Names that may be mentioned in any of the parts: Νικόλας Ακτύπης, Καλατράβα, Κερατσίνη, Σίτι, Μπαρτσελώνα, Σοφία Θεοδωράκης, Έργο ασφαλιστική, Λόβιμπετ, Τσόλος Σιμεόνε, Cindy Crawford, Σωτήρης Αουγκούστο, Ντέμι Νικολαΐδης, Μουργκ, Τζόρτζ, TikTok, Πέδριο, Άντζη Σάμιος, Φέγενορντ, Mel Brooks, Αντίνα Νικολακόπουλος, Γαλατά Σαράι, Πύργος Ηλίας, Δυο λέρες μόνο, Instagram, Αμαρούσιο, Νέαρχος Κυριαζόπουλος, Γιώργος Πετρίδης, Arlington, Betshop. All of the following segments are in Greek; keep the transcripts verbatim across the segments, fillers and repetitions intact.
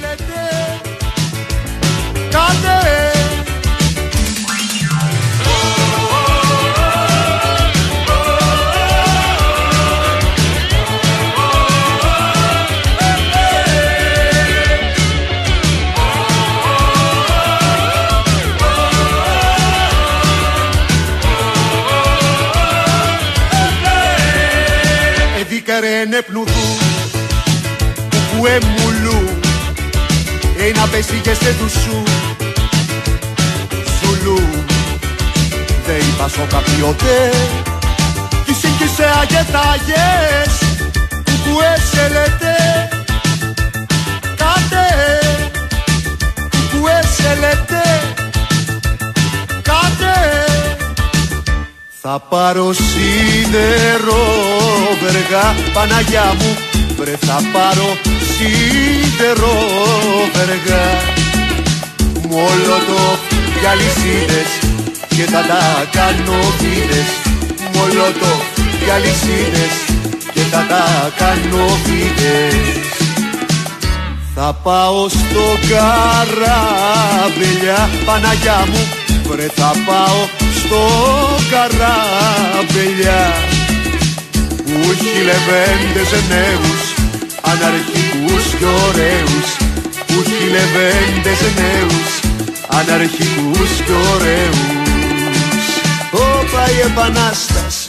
θέλετε, κάντε. Ενέπνουδου, κουκουέ μουλού, ένα πέσει και σε δουσού, σουλού. Δε είπα σω καπιωτέ, κι σύγκυσε αγεταγές, κουκουέ σε λέτε, κάτε, κουκουέ σε λέτε, κάτε. Θα πάρω σίδερο, βεργά, Παναγιά μου, βρε θα πάρω σίδερο, βεργά. Μολοτοφ για αλυσίδες και θα τα κάνω βίδες. Μολοτοφ για αλυσίδες και θα τα κάνω βίδες. Θα πάω στο καράβιλια, Παναγιά μου, βρε θα πάω στο καράβελιά που έχει λεβέντες νέους, αναρχικούς και ωραίους, που έχει λεβέντες νέους, αναρχικούς και ωραίους. Όπα η Επανάσταση.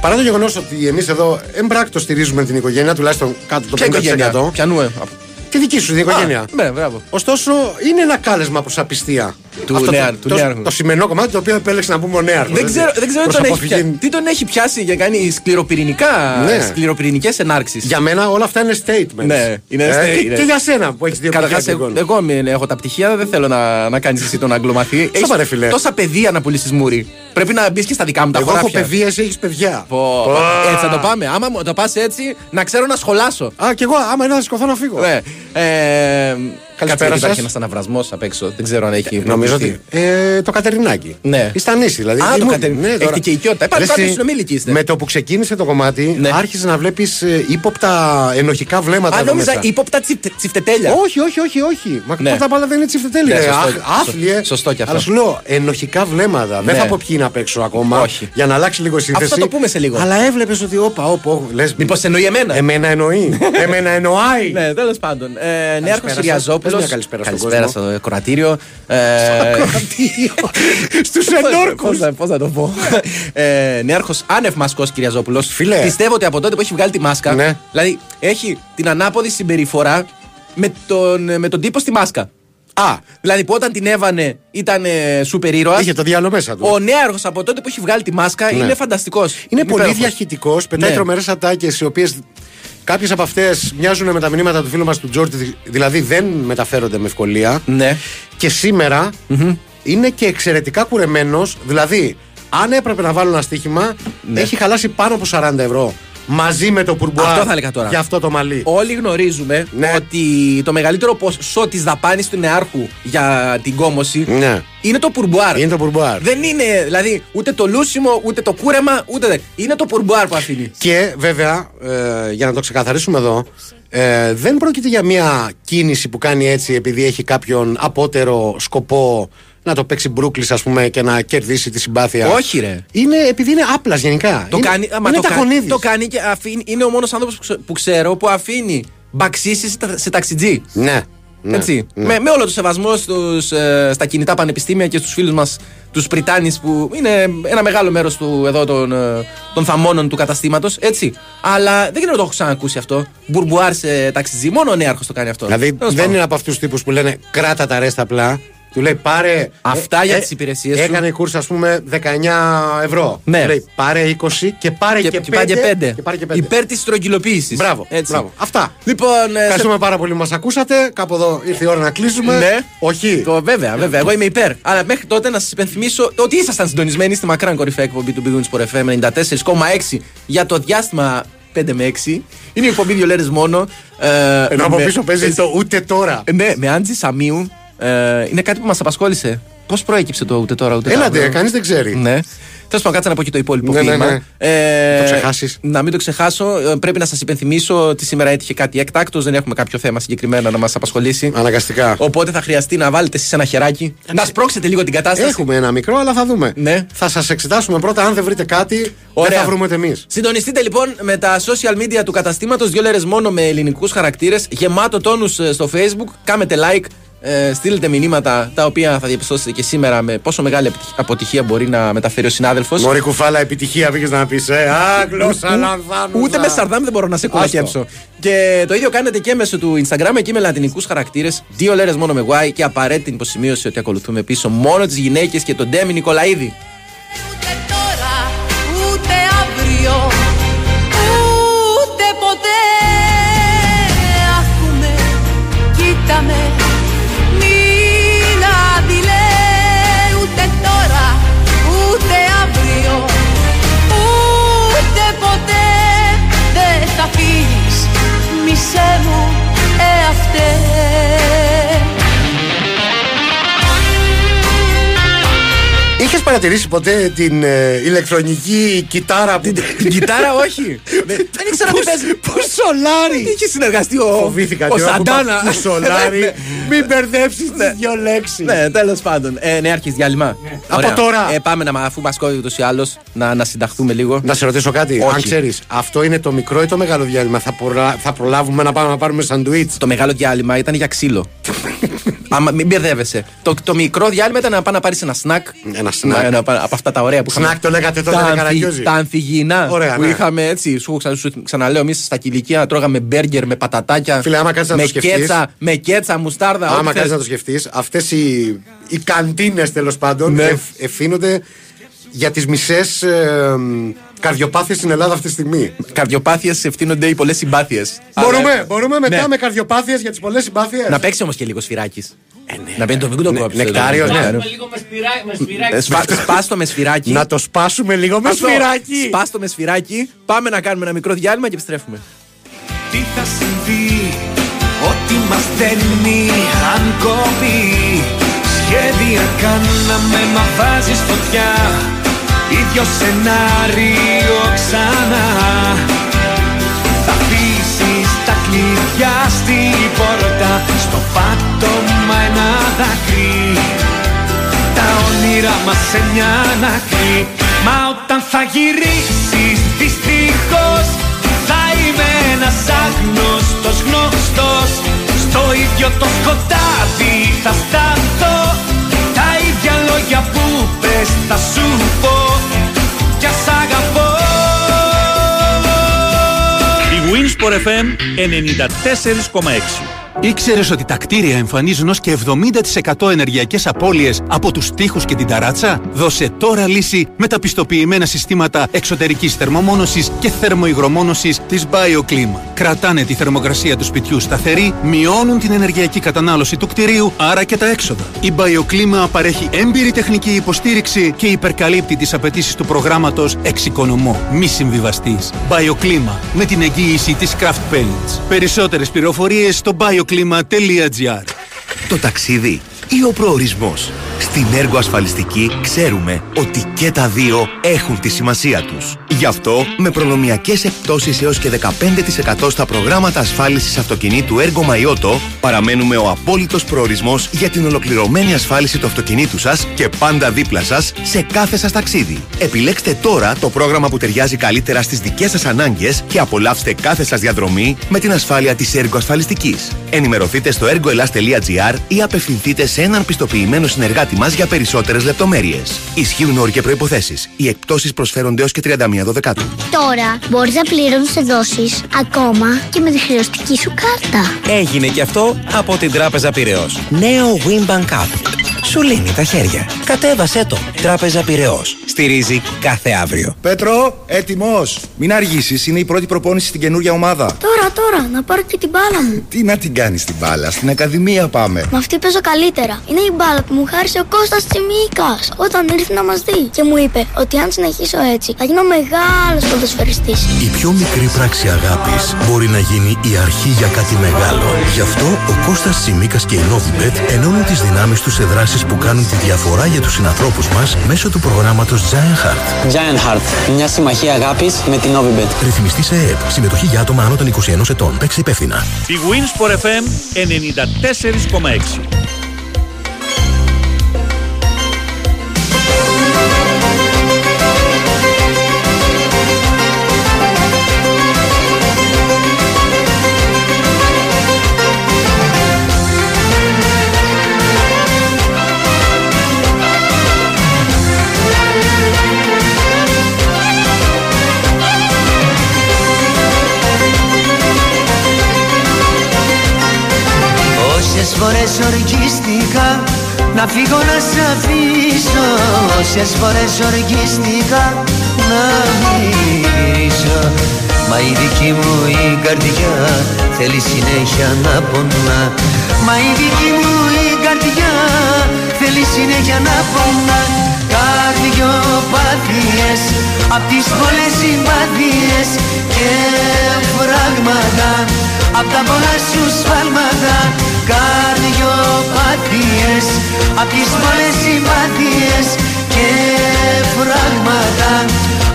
Παρά το γεγονός ότι εμείς εδώ εμπράκτως στηρίζουμε την οικογένεια, τουλάχιστον κάτω το πενήντα τοις εκατό. Οικογένεια. Πιανού, τη δική σου, την οικογένεια. Ναι, μπράβο. Ωστόσο, είναι ένα κάλεσμα προς απιστία. Του Αυτό νέα, το, το, το σημερινό κομμάτι το οποίο επέλεξε να πούμε ο Νέαρχος. Δεν ξέρω, δεν ξέρω τον έχει, τι τον έχει πιάσει για να κάνει σκληροπυρηνικά, ναι. σκληροπυρηνικές ενάρξεις. Για μένα όλα αυτά είναι statements. Ναι, είναι ε, statements. Και, και για σένα που έχεις δύο πτυχία. Εγώ, εγώ μην έχω τα πτυχία, δεν θέλω να, να κάνεις εσύ τον αγγλομαθή. Έχεις τόσα παιδεία να πουλήσεις μούρι. Πρέπει να μπεις και στα δικά μου τα χωράφια. Εγώ έχω παιδεία, εσύ έχεις παιδιά. Πω, oh. Έτσι θα το πάμε. Άμα το πας έτσι, να ξέρω να σχολάσω. Α, και εγώ άμα είναι να σκοφώ να φύγω. Κάτσε να υπάρχει ένα αναβρασμό απ' έξω. Δεν ξέρω αν έχει. Νομίζω ότι. Ε, το Κατερινάκι. Ναι. Ιστανίσει δηλαδή. Α, το Κατερινάκι. Ναι, έχει και οικειότητα. Υπάρχει κάτι συνομιλική. Με το που ξεκίνησε το κομμάτι, ναι. άρχισε να βλέπει ύποπτα ενοχικά βλέμματα. Α, νόμιζα ύποπτα τσιφτετέλια. Όχι, όχι, όχι. όχι. Μα ναι. τα πάντα δεν είναι τσιφτετέλια. Ναι, άθλιε. Σωστό κι αυτό. Αλλά σου λέω ενοχικά βλέμματα. Δεν θα πω ποιοι είναι απ' έξω ακόμα. Για να αλλάξει λίγο η σύνθεση. Αυτό το πούμε σε λίγο. Αλλά έβλεπε ότι όπα, όπα. Μήπω εννοεί εμένα. Εμένα εννοεί. Εμένα εννοάει. Ναι, τέλο πάντων. Νέαρχος Κυριαζόπουλος. Καλησπέρα, καλησπέρα στον κόσμο. Καλησπέρα στο κρατήριο. Στους ενόρκους. Πώς θα το πω. Νέαρχος άνευ μασκός Κυριαζόπουλος. Φίλε. Πιστεύω ότι από τότε που έχει βγάλει τη μάσκα, δηλαδή έχει την ανάποδη συμπεριφορά με τον τύπο στη μάσκα. Α, δηλαδή που όταν την έβανε ήταν σούπερ ήρωας. Είχε το διάλογο μέσα του. Ο Νέαρχος από τότε που έχει βγάλει τη μάσκα είναι φανταστικός. Είναι πολύ διαχειτικός, πετάει τρομερές ατάκες οι οποίες. Κάποιες από αυτές μοιάζουν με τα μηνύματα του φίλου μας του Τζόρτζ, δηλαδή δεν μεταφέρονται με ευκολία. Ναι. Και σήμερα mm-hmm. είναι και εξαιρετικά κουρεμένος, δηλαδή αν έπρεπε να βάλω ένα στοίχημα, ναι. έχει χαλάσει πάνω από σαράντα ευρώ. μαζί με το Πουρμπουά. Αυτό θα έλεγα τώρα. Για αυτό το μαλλί. Όλοι γνωρίζουμε, ναι, ότι το μεγαλύτερο ποσό τη δαπάνη του Νεάρχου για την κόμωση, ναι, είναι το Πουρμπουάρ. Είναι το Πουρμπουάρ. Δεν είναι δηλαδή ούτε το λούσιμο, ούτε το κούρεμα, ούτε. Είναι το Πουρμπουάρ που αφήνει. Και βέβαια, ε, για να το ξεκαθαρίσουμε εδώ, ε, δεν πρόκειται για μια κίνηση που κάνει έτσι επειδή έχει κάποιον απότερο σκοπό. Να το παίξει Μπρούκλης, ας πούμε, και να κερδίσει τη συμπάθεια. Όχι, ρε. Είναι επειδή είναι άπλας γενικά. Το είναι, κάνει, είναι, είναι το, κα, το κάνει και αφήνει, είναι ο μόνος άνθρωπος που ξέρω που αφήνει μπαξίσεις σε, σε ταξιτζή. Ναι. Ναι, έτσι, ναι. Με, με όλο το σεβασμό στους, ε, στα κινητά πανεπιστήμια και στους φίλους μας τους Πριτάνης που είναι ένα μεγάλο μέρος του, εδώ, των, ε, των θαμώνων του καταστήματος, έτσι. Αλλά δεν ξέρω, το έχω ξανακούσει αυτό. Μπουρμπουάρ σε ταξιτζή. Μόνο ο Νέαρχος το κάνει αυτό. Δηλαδή δεν πάνω. Είναι από αυτούς τους τύπους που λένε κράτα τα ρέστα απλά. Του λέει πάρε. Αυτά ε, για τις υπηρεσίες. Έκανε κούρσα, ας πούμε, δεκαεννιά ευρώ. Ναι. Λέει πάρε είκοσι και πάρε και, και, και, πέντε, πέντε. Και πάρε και πέντε. Υπέρ της στρογγυλοποίησης. Μπράβο. Μπράβο. Αυτά. Λοιπόν, ευχαριστούμε σε... πάρα πολύ που μας ακούσατε. Κάπου εδώ ήρθε η ώρα να κλείσουμε. Ναι. Όχι. Το, βέβαια, βέβαια. Εγώ είμαι υπέρ. Αλλά μέχρι τότε να σας υπενθυμίσω ότι ήσασταν συντονισμένοι στη μακράν κορυφαία εκπομπή του Big Win Sport εφ εμ ενενήντα τέσσερα κόμμα έξι για το διάστημα πέντε με έξι. Είναι η εκπομπή δύο λέρες μόνο. Ε, Ενώ από πίσω παίζει το ούτε τώρα. Ναι, με Άντζη Σαμίου. Ε, είναι κάτι που μας απασχόλησε. Πώς προέκυψε το ούτε τώρα ούτε τώρα. Έλατε, κανείς δεν ξέρει. Ναι. Θέλω να κάτσα να πω και το υπόλοιπο. Ναι, ναι, ναι. Ε, το ξεχάσεις. Να μην το ξεχάσω. Ε, πρέπει να σας υπενθυμίσω ότι σήμερα έτυχε κάτι εκτάκτος. Δεν έχουμε κάποιο θέμα συγκεκριμένα να μας απασχολήσει. Αναγκαστικά. Οπότε θα χρειαστεί να βάλετε εσείς ένα χεράκι. Ε, να σπρώξετε λίγο την κατάσταση. Έχουμε ένα μικρό, αλλά θα δούμε. Ναι. Θα σας εξετάσουμε πρώτα. Αν δεν βρείτε κάτι, ωραία, δεν θα βρούμε εμείς. Συντονιστείτε λοιπόν με τα social media του καταστήματος. Δύο λέρες μόνο με ελληνικούς χαρακτήρες. Γεμάτο τόνους στο Facebook. Κάμετε like. Ε, στείλετε μηνύματα τα οποία θα διαπιστώσετε και σήμερα με πόσο μεγάλη αποτυχία μπορεί να μεταφέρει ο συνάδελφος. Μωρή κουφάλα, επιτυχία πήγες να πεις. Ε, α, γλώσσα λανθάνουσα. Ούτε με σαρδάμ δεν μπορώ να σε κολακέψω. Και το ίδιο κάνετε και μέσω του Instagram, εκεί με λατινικούς χαρακτήρες. Δύο λέρες μόνο με Y και απαραίτητη υποσημείωση ότι ακολουθούμε πίσω μόνο τις γυναίκες και τον Ντέμι Νικολαΐδη. Ούτε τώρα, ούτε αύριο, ούτε ποτέ. Αχούμε, κοίταμε. Μισέ μου εαυτέ. Είχες παρατηρήσει ποτέ την ε, ηλεκτρονική κιτάρα? Την, την κιτάρα όχι. Δεν ήξερα τι παίζει. Που σολάρι. Είχε συνεργαστεί ο, Φοβήθηκα, ο Σαντάνα. Που σολάρι. Μην μπερδέψεις τις δυο λέξεις. Ναι, τέλος πάντων. Ε, ναι, άρχισε διάλειμμα. Ναι. Από τώρα. Ε, πάμε να, αφού μας κόβει ούτως ή άλλως, να, να συνταχθούμε λίγο. Να σε ρωτήσω κάτι. Όχι. Αν ξέρεις, αυτό είναι το μικρό ή το μεγάλο διάλειμμα? Θα, προλα... θα προλάβουμε να πάμε να πάρουμε σαντουίτς? Το μεγάλο διάλειμμα ήταν για ξύλο. Άμα, μην μπερδεύεσαι. Το, το μικρό διάλειμμα ήταν να πάει να πάρει ένα σνακ. Ένα σνακ. Να, από αυτά τα ωραία που είχαμε. Σνακ το λέγατε τότε, τα, καραγιόζι. Τα ανθυγιεινά που ναι. είχαμε έτσι. Σου ξαναλέω, εμείς στα κηλικεία τρώγαμε μπέργκερ με πατατάκια. Φίλε, άμα κάτσεις να το σκεφτείς. Κέτσα, με κέτσα, μουστάρδα. Άμα κάτσεις να το σκεφτείς, αυτές οι, οι καντίνες τέλος πάντων, ναι, ευ, ευθύνονται για τις μισές ε, καρδιοπάθειες στην Ελλάδα αυτή τη στιγμή. Καρδιοπάθειες ευθύνονται οι πολλές συμπάθειες. Μπορούμε, Άρα, μπορούμε μετά ναι. με καρδιοπάθειες για τις πολλές συμπάθειες. Να παίξει όμως και λίγο σφυράκης. Ε, ναι, να μπαίνει το μικρό κόψιμο. Νεκτάριο, ναι. Σπάς το με σφυράκι. Να το σπάσουμε λίγο με σφυράκι. Σπάς το με σφυράκι. Πάμε να κάνουμε ένα μικρό διάλειμμα και επιστρέφουμε. Τι θα συμβεί, ό,τι μας δένει, αν κόβει. Σχέδια κάναμε, μα βάζεις φωτιά. Ίδιο σενάριο ξανά. Θα αφήσεις τα κλειδιά στην πόρτα, στο πάτωμα ένα δάκρυ. Τα όνειρά μας σε μια ανάκλη. Μα όταν θα γυρίσεις δυστυχώς, θα είμαι ένας άγνωστος γνωστός. Στο ίδιο το σκοτάδι θα σταθώ, τα ίδια λόγια που πες θα σου πω. Κι ας αγαπώ. Η Winsport εφ εμ ενενήντα τέσσερα κόμμα έξι. Ήξερες ότι τα κτίρια εμφανίζουν ως και εβδομήντα τοις εκατό ενεργειακές απώλειες από τους τοίχους και την ταράτσα? Δώσε τώρα λύση με τα πιστοποιημένα συστήματα εξωτερικής θερμομόνωσης και θερμοϊγρομόνωσης της Bioclima. Κρατάνε τη θερμοκρασία του σπιτιού σταθερή, μειώνουν την ενεργειακή κατανάλωση του κτιρίου, άρα και τα έξοδα. Η Bioclima παρέχει έμπειρη τεχνική υποστήριξη και υπερκαλύπτει τις απαιτήσεις του προγράμματος Εξοικονομώ. Μη συμβιβαστείς. Bioclima, με την εγγύηση της Craft Paints. Περισσότερες πληροφορίες στο bioclima τελεία gr. Το ταξίδι ή ο προορισμός? Στην Έργο Ασφαλιστική ξέρουμε ότι και τα δύο έχουν τη σημασία τους. Γι' αυτό, με προνομιακές εκπτώσεις έως και δεκαπέντε τοις εκατό στα προγράμματα ασφάλισης αυτοκινήτου Έργο Μαϊότο, παραμένουμε ο απόλυτος προορισμός για την ολοκληρωμένη ασφάλιση του αυτοκινήτου σας και πάντα δίπλα σας σε κάθε σας ταξίδι. Επιλέξτε τώρα το πρόγραμμα που ταιριάζει καλύτερα στις δικές σας ανάγκες και απολαύστε κάθε σας διαδρομή με την ασφάλεια της Έργο Ασφαλιστικής. Ενημερωθείτε στο έργο ελλάς τελεία gr ή απευθυνθείτε σε έναν πιστοποιημένο συνεργάτη μας για περισσότερες λεπτομέρειες. Ισχύουν όροι και προϋποθέσεις. Οι εκπτώσεις προσφέρονται έως και τριάντα μία Δεκάτου. Τώρα μπορείς να πληρώνεις δόσεις ακόμα και με τη χρεωστική σου κάρτα. Έγινε και αυτό από την Τράπεζα Πειραιώς. Νέο Win Bank App. Σου λύνει τα χέρια. Κατέβασέ το. Τράπεζα Πειραιώς. Στηρίζει κάθε αύριο. Πέτρο, έτοιμος. Μην αργήσεις, είναι η πρώτη προπόνηση στην καινούργια ομάδα. Τώρα, τώρα, να πάρω και την μπάλα μου. Τι να την κάνεις την μπάλα, στην Ακαδημία πάμε. Μα αυτή παίζω καλύτερα. Είναι η μπάλα που μου χάρισε ο Κώστας Τσιμίκας όταν ήρθε να μας δει. Και μου είπε ότι αν συνεχίσω έτσι θα γίνω μεγάλος ποδοσφαιριστής. Η πιο μικρή πράξη αγάπης μπορεί να γίνει η αρχή για κάτι μεγάλο. Γι' αυτό ο Κώστας Τσιμίκας και η Λόβιμπετ ενώνουν τις δυνάμεις τους σε δράσεις που κάνουν τη διαφορά για τους συνανθρώπους μας μέσω του προγράμματος Giant Heart. Giant Heart. Μια συμμαχία αγάπης με την Lóvibet. Ρυθμιστή σε ΕΕΠ. Συμμετοχή για άτομα άνω των είκοσι ενός ετών. Παίξε υπεύθυνα. Η Winsport εφ εμ ενενήντα τέσσερα κόμμα έξι. Όσες φορές οργίστηκα να φύγω να σ' αφήσω, όσες φορές οργίστηκα να μυρίσω, μα η δική μου η καρδιά θέλει συνέχεια να πονά, μα η δική μου η καρδιά θέλει συνέχεια να πονά. Κάτι δυο πάθειες απ' τις πολλές συμπάθειες και φράγματα απ' τα πολλά σου σφάλματα. Κάτι δυο πάθειες απ' τις πολλές συμπάθειες και φράγματα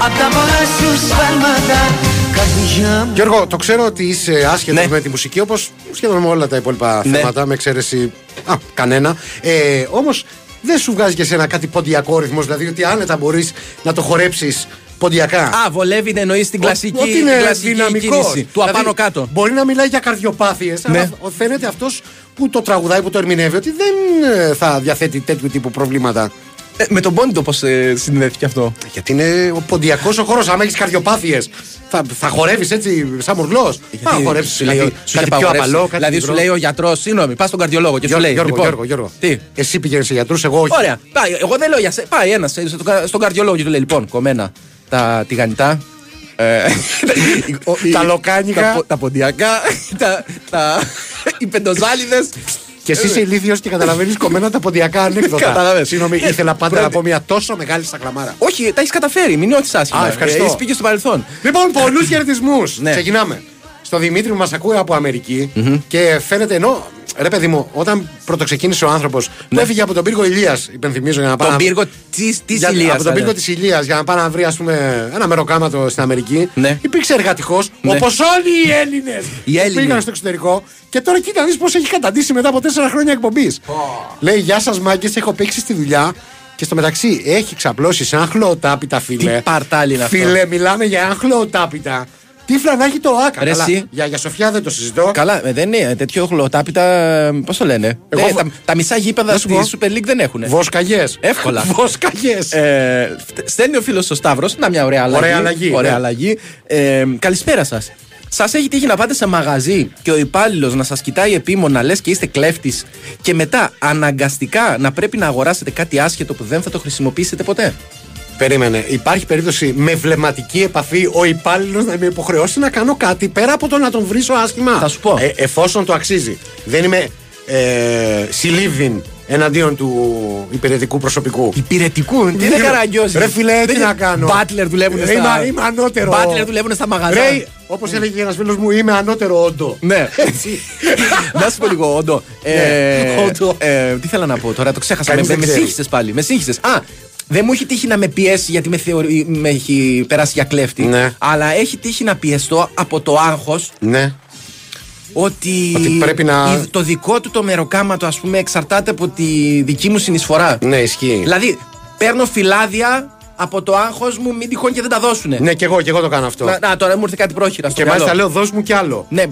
απ' τα πολλά σου σφάλματα. Γιώργο, το ξέρω ότι είσαι άσχετος, ναι, με τη μουσική, όπως σχεδόν με όλα τα υπόλοιπα, ναι, θέματα, με εξαίρεση α, κανένα, ε, όμως δεν σου βγάζει και εσένα κάτι ποντιακό ρυθμός, δηλαδή ότι άνετα μπορείς να το χορέψεις ποντιακά? Α, βολεύει να εννοείς την κλασική, ότι είναι δυναμικό κίνηση, του δηλαδή, απάνω κάτω. Μπορεί να μιλάει για καρδιοπάθειες, ναι, αλλά φαίνεται αυτός που το τραγουδάει, που το ερμηνεύει, ότι δεν θα διαθέτει τέτοιου τύπου προβλήματα. Ε, με τον πόντο πώς ε, συνδέθηκε αυτό? Γιατί είναι ο ποντιακός ο χορός. Αν έχεις καρδιοπάθειες, θα, θα χορεύεις έτσι σαν μουρλός? Μα χορεύεις σου λέει, κάτι, σου κάτι πιο απαλό. Κάτι δηλαδή σου λέει ο γιατρός, συγγνώμη, πας στον καρδιολόγο και Γιώργο, σου λέει. Γιώργο, λοιπόν, Γιώργο, Γιώργο. Τι? Εσύ πηγαίνεις σε γιατρούς, εγώ όχι. Ωραία, πάει, εγώ δεν λέω για σε. Πάει ένας στον καρδιολόγο και του λέει, λοιπόν, κομμένα τα τηγανιτά, τα λοκάνικα, τα ποντιακά, οι πεντοζάλιδες. Και εσύ είσαι ηλίθιος και καταλαβαίνεις κομμένα τα ποντιακά ανέκδοτα. Συγγνώμη, ήθελα πάντα να πω μια τόσο μεγάλη σακλαμάρα. Όχι, τα έχεις καταφέρει, μην νιώθεις άσχημα. Α, ευχαριστώ. Έχεις πήγε στο παρελθόν. Λοιπόν, πολλούς χαιρετισμούς. Ξεκινάμε. Στο Δημήτρη που μας ακούει από Αμερική και φαίνεται ενώ. Ρε παιδί μου, όταν πρωτοξεκίνησε ο άνθρωπος, ναι, που έφυγε από τον πύργο Ηλίας, υπενθυμίζω, για να πάει. Τον πύργο της Ηλίας. Από τον πύργο της Ηλίας, για να πάει να βρει, ας πούμε, ένα μεροκάματο στην Αμερική. Ναι. Υπήρξε εργατικός, ναι, όπως όλοι οι Έλληνες που πήγαν στο εξωτερικό. Και τώρα κοίτα, δεις πώς έχει καταντήσει μετά από τέσσερα χρόνια εκπομπής. Oh. Λέει, γεια σας, μάγκες, έχω παίξει στη δουλειά. Και στο μεταξύ έχει ξαπλώσει σαν χλωοτάπητα, φίλε. Τι παρτάλινα. Φίλε, μιλάμε για ένα χλωοτάπητα. Τύφλα να έχει το άκα. Ρε, για, για σοφιά δεν το συζητώ. Καλά, δεν είναι τέτοιο χλωοτάπητα. Πώς το λένε? Εγώ, ε, τα, τα μισά γήπεδα στη Super League δεν έχουν. Βοσκαγιές. Εύκολα. Βοσκαγιές. Ε, στέλνει ο φίλος ο Σταύρος. Να μια ωραία αλλαγή. Ωραία αλλαγή. Ωραία, ναι, αλλαγή. Ε, καλησπέρα σας. Σας έχει τύχει να πάτε σε μαγαζί και ο υπάλληλος να σας κοιτάει επίμονα, λες και είστε κλέφτης, και μετά αναγκαστικά να πρέπει να αγοράσετε κάτι άσχετο που δεν θα το χρησιμοποιήσετε ποτέ? Περίμενε, υπάρχει περίπτωση με βλεμματική επαφή ο υπάλληλος να με υποχρεώσει να κάνω κάτι πέρα από το να τον βρίσω άσχημα? Θα σου πω. Ε, εφόσον το αξίζει. Δεν είμαι ε, συλλήβδιν εναντίον του υπηρετικού προσωπικού. Υπηρετικού, τι είναι καραγκιόζι. Ρε φιλέ, τι να κάνω. Μπάτλερ δουλεύουν στα μαγαζιά. Είμαι ανώτερο. Μπάτλερ δουλεύουν στα μαγαζιά. Ρε, όπως έλεγε ένας φίλος μου, είμαι ανώτερο όντο. Ναι. Να σου πω λίγο όντο. Τι θέλω να πω τώρα, το ξέχασα. Με σύγχυσες πάλι. Με σύγχυσες. Α, δεν μου έχει τύχει να με πιέσει γιατί με, θεωρεί, με έχει περάσει για κλέφτη. Ναι. Αλλά έχει τύχει να πιεστώ από το άγχος. Ναι. Ότι, ότι πρέπει να... το δικό του το μεροκάματο, ας πούμε, εξαρτάται από τη δική μου συνεισφορά. Ναι, ισχύει. Δηλαδή, παίρνω φυλάδια από το άγχος μου, μην τυχόν και δεν τα δώσουνε. Ναι, και εγώ, και εγώ το κάνω αυτό. Να, να τώρα μου ήρθε κάτι πρόχειρα. Και μάλιστα λέω, δώσ' μου κι άλλο. Ναι.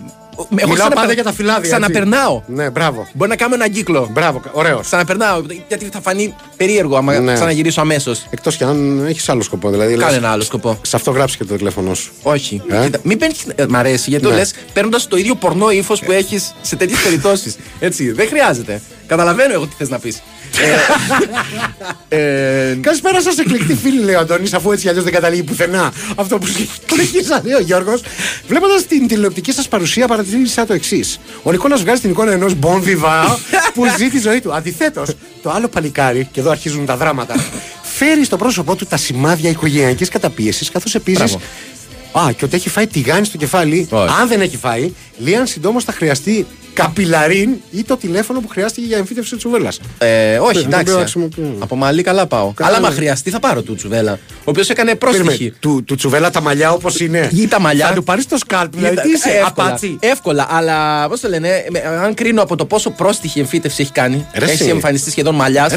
Εγώ μιλάω πάντα για τα φυλάδια. Ξαναπερνάω. Ναι, μπράβο. Μπορεί να κάνω έναν κύκλο. Μπράβο, ωραίο. Ξαναπερνάω. Γιατί θα φανεί περίεργο άμα ναι. ξαναγυρίσω αμέσως. Εκτός κι αν έχεις άλλο σκοπό. Δηλαδή, κάνε λες, ένα άλλο σκοπό. Σε αυτό γράψει και το τηλέφωνο σου. Όχι. Ε? Κοίτα, μην παίρνεις. Ε, μ' αρέσει γιατί ναι. το λες παίρνοντας το ίδιο πορνό ύφος που έχεις σε τέτοιες περιπτώσεις. Έτσι. Δεν χρειάζεται. Καταλαβαίνω εγώ τι θες να πεις. Καλησπέρα σας, εκλεκτή φίλη, λέει ο Αντώνης, αφού έτσι αλλιώς δεν καταλήγει πουθενά αυτό που συνεχίζα, λέει ο Γιώργος. Βλέποντας την τηλεοπτική σας παρουσία, παρατηρήσα το εξής. Ο Νικόλας βγάζει την εικόνα ενός bon vivant που ζει τη ζωή του. Αντιθέτως, το άλλο παλικάρι, και εδώ αρχίζουν τα δράματα, φέρει στο πρόσωπό του τα σημάδια οικογενειακής καταπίεσης, καθώς επίσης. Α, και ότι έχει φάει τηγάνι στο κεφάλι. Oh. Αν δεν έχει φάει, Λίαν συντόμως θα χρειαστεί καπιλαρίν ή το τηλέφωνο που χρειάστηκε για εμφύτευση τη τσουβέλα. Ε, όχι, εντάξει. Από μαλλί καλά πάω. Καλά. Αλλά μα χρειαστεί, θα πάρω του τσουβέλα. Ο οποίος έκανε πρόσφυγη. Του, του τσουβέλα τα μαλλιά όπως είναι. Ή τα μαλλιά. Θα του πάρει το σκάλπ. Δηλαδή, τι είσαι, εύκολα, απάτσι. Εύκολα, αλλά πώς το λένε, αν κρίνω από το πόσο πρόστιχη εμφύτευση έχει κάνει. Ρεσί. Έχει εμφανιστεί σχεδόν μαλλιά.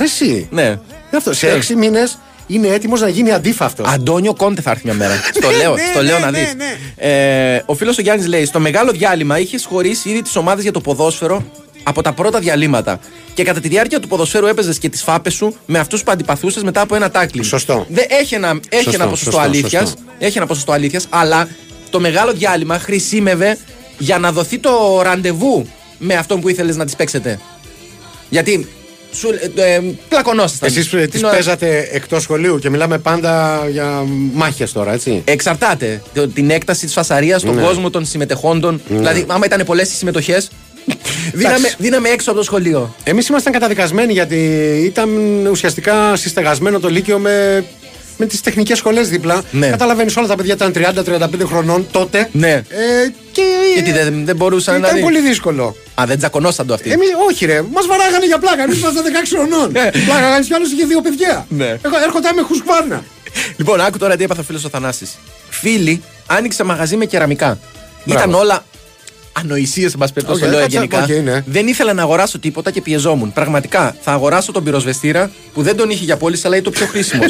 Ναι. Αυτό, σε έξι μήνες. Είναι έτοιμος να γίνει αντίφαυτο. Αντώνιο Κόντε θα έρθει μια μέρα. Το λέω, το λέω να δεις. Ε, ο φίλος ο Γιάννης λέει: στο μεγάλο διάλειμμα είχες χωρίσει ήδη τις ομάδες για το ποδόσφαιρο από τα πρώτα διαλύματα. Και κατά τη διάρκεια του ποδοσφαίρου έπαιζες και τις φάπες σου με αυτούς που αντιπαθούσες μετά από ένα τάκλινγκ. Σωστό. Δε, έχει ένα, έχει σωστό, ένα ποσοστό σωστό, αλήθειας, σωστό. Έχει ένα ποσοστό αλήθειας, αλλά το μεγάλο διάλειμμα χρησίμευε για να δοθεί το ραντεβού με αυτόν που ήθελες να τις παίξετε. Γιατί. Πλακωνόσασταν. Εσείς τις παίζατε εκτός σχολείου και μιλάμε πάντα για μάχες τώρα, έτσι. Εξαρτάται. Την έκταση της φασαρίας, τον κόσμο των συμμετεχόντων. Δηλαδή, άμα ήταν πολλές οι συμμετοχές, δίναμε έξω από το σχολείο. Εμείς ήμασταν καταδικασμένοι γιατί ήταν ουσιαστικά συστεγασμένο το Λύκειο με. Με τις τεχνικές σχολές δίπλα. Ναι. Καταλαβαίνεις, όλα τα παιδιά ήταν τριάντα με τριάντα πέντε χρονών τότε. Ναι. Ε, και γιατί δεν, δεν μπορούσαν ήταν να. Ήταν πολύ δύσκολο. Α, δεν τσακωνόσαν το αυτοί. Εμείς, όχι, ρε. Μας βαράγανε για πλάκα. Εμείς ήμασταν δεκαέξι χρονών. Πλάκα, κανείς κι άλλος είχε δύο παιδιά. Ναι. Έρχονταν με χουσκβάρνα. Λοιπόν, άκου τώρα τι έπαθε ο φίλος ο Θανάσης. Φίλοι, άνοιξε μαγαζί με κεραμικά. Μπράβο. Ήταν όλα. Ανοησίες, εν πάση περιπτώσει, το λέω γενικά. Okay, ναι. Δεν ήθελα να αγοράσω τίποτα και πιεζόμουν. Πραγματικά θα αγοράσω τον πυροσβεστήρα που δεν τον είχε για πόλη, αλλά είναι το πιο χρήσιμο.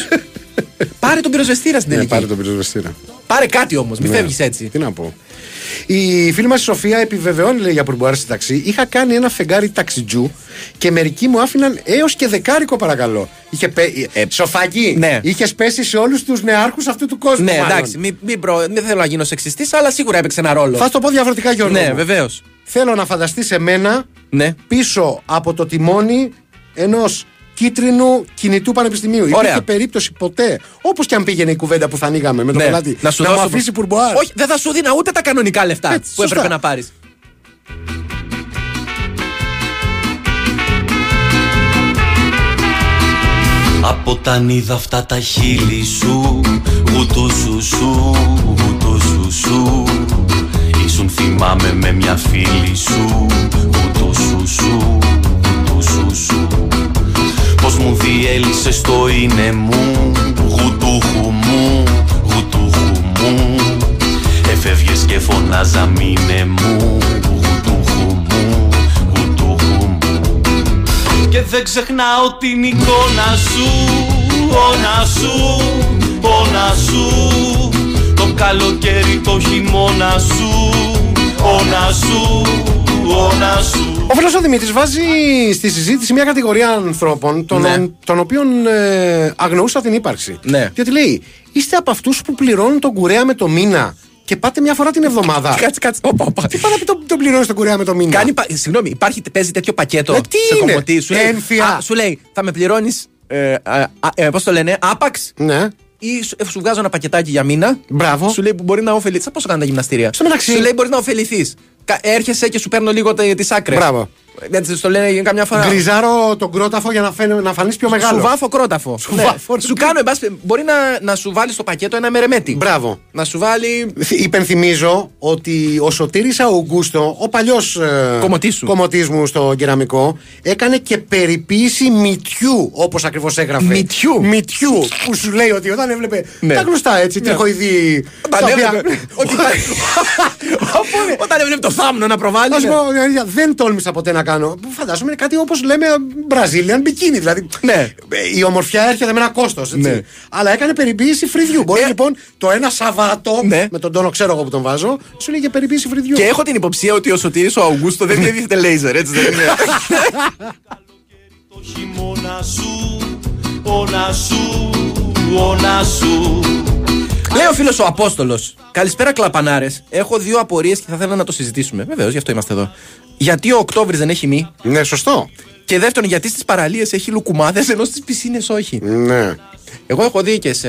Πάρε τον πυροσβεστήρα στην τελική. Ναι, πάρε τον πυροσβεστήρα. Πάρε κάτι όμως, μην ναι. φεύγεις έτσι. Τι να πω. Η φίλη μας η Σοφία επιβεβαιώνει, λέει, για πουρμπουάρ στη ταξί. Είχα κάνει ένα φεγγάρι ταξιτζού και μερικοί μου άφηναν έως και δεκάρικο, παρακαλώ. Είχε πέ... ε, Σοφάκι, ναι. είχες πέσει σε όλους τους νεάρχους αυτού του κόσμου. Ναι, μάλλον. Εντάξει, μην, μην προ... δεν θέλω να γίνω σεξιστής, αλλά σίγουρα έπαιξε ένα ρόλο. Θα το πω διαφορετικά, Γιώργο. Ναι, βεβαίως. Θέλω να φανταστείς εμένα ναι. πίσω από το τιμόνι ενός κίτρινου κινητού πανεπιστημίου. Υπήρχε περίπτωση ποτέ, όπως και αν πήγαινε η κουβέντα που θα ανοίγαμε με τον ναι. πελάτη, να, σου να μου αφήσει πουρμπουάρ? Όχι, δεν θα σου δίνα ούτε τα κανονικά λεφτά. Έτσι, που σωστά. έπρεπε να πάρεις. Από τα νίδα αυτά τα χείλη σου, γουτού σου σου, γουτού σου σου, ήσουν θυμάμαι με μια φίλη σου, γουτού σου σου, γουτού σου σου. Πως μου διέλυσες το είναι μου, γουτούχου μου, γουτούχου μου. Εφεύγες και φωνάζα μήνε μου, γουτούχου μου, γουτούχου μου. Και δεν ξεχνάω την εικόνα σου, όνα σου, όνα σου. Το καλοκαίρι, το χειμώνα σου, όνα σου. Ο φίλος ο Δημήτρης βάζει στη συζήτηση μια κατηγορία ανθρώπων των, ναι. των οποίων ε, αγνοούσα την ύπαρξη. Ναι. Διότι λέει, είστε από αυτούς που πληρώνουν τον κουρέα με το μήνα και πάτε μια φορά την εβδομάδα. Κάτσε, κάτσε. Τι πάει να πει τον πληρώνει τον κουρέα με το μήνυμα. Συγγνώμη, υπάρχει, παίζει τέτοιο πακέτο στο κομμωτή σου. Σου λέει, θα με πληρώνει. Πώς το λένε, άπαξ. Ναι. Ή σου βγάζω ένα πακετάκι για μήνα. Μπράβο. Σου λέει που μπορεί να ωφεληθεί. Πώ έκανε τα γυμναστήρια. Στο μεταξύ. Σου λέει μπορεί να ωφεληθεί. Έρχεσαι και σου παίρνω λίγο τι άκρε. Μπράβο. Έτσι το λένε για καμιά φορά. Γκριζάρω τον κρόταφο για να, φαίνε, να φανείς πιο μεγάλο. Σου βάφω κρόταφο. Σου, ναι. βάφω... σου κάνω εμπάσχε. Μπορεί να, να σου βάλει στο πακέτο ένα μερεμέτι. Μπράβο. Να σου βάλει. Υπενθυμίζω ότι ο Σωτήρης Αουγκούστο, ο παλιός ε... κομωτής μου στο κεραμικό, έκανε και περιποίηση μυτιού, όπως ακριβώς έγραφε. Μυτιού. Μυτιού. Που σου λέει ότι όταν έβλεπε. Ναι. Τα γνωστά έτσι. Ναι. Τριχοειδή. Όταν έβλεπε το θάμνο να προβάλλει. Δεν τόλμησα ποτέ να κάνω. Φαντάζομαι είναι κάτι όπως λέμε Brazilian bikini. Δηλαδή ναι. Η ομορφιά έρχεται με ένα κόστος. Ναι. Αλλά έκανε περιποίηση φρυδιού. Μπορεί ε... λοιπόν το ένα Σαββάτο, ναι. με τον τόνο ξέρω εγώ που τον βάζω, σου λέει και περιποίηση φρυδιού. Και έχω την υποψία ότι ο Σωτήρης ο Αουγκούστο δεν δίδεται λέιζερ, έτσι δεν είναι. Το χειμώνα σου, όλα σου, όλα σου. Λέει ο φίλος ο Απόστολος. Καλησπέρα, κλαπανάρες. Έχω δύο απορίες και θα ήθελα να το συζητήσουμε. Βεβαίως, γι' αυτό είμαστε εδώ. Γιατί ο Οκτώβρης δεν έχει μη. Ναι, σωστό. Και δεύτερον, γιατί στις παραλίες έχει λουκουμάδες ενώ στις πισίνες όχι. Ναι. Εγώ έχω δει και σε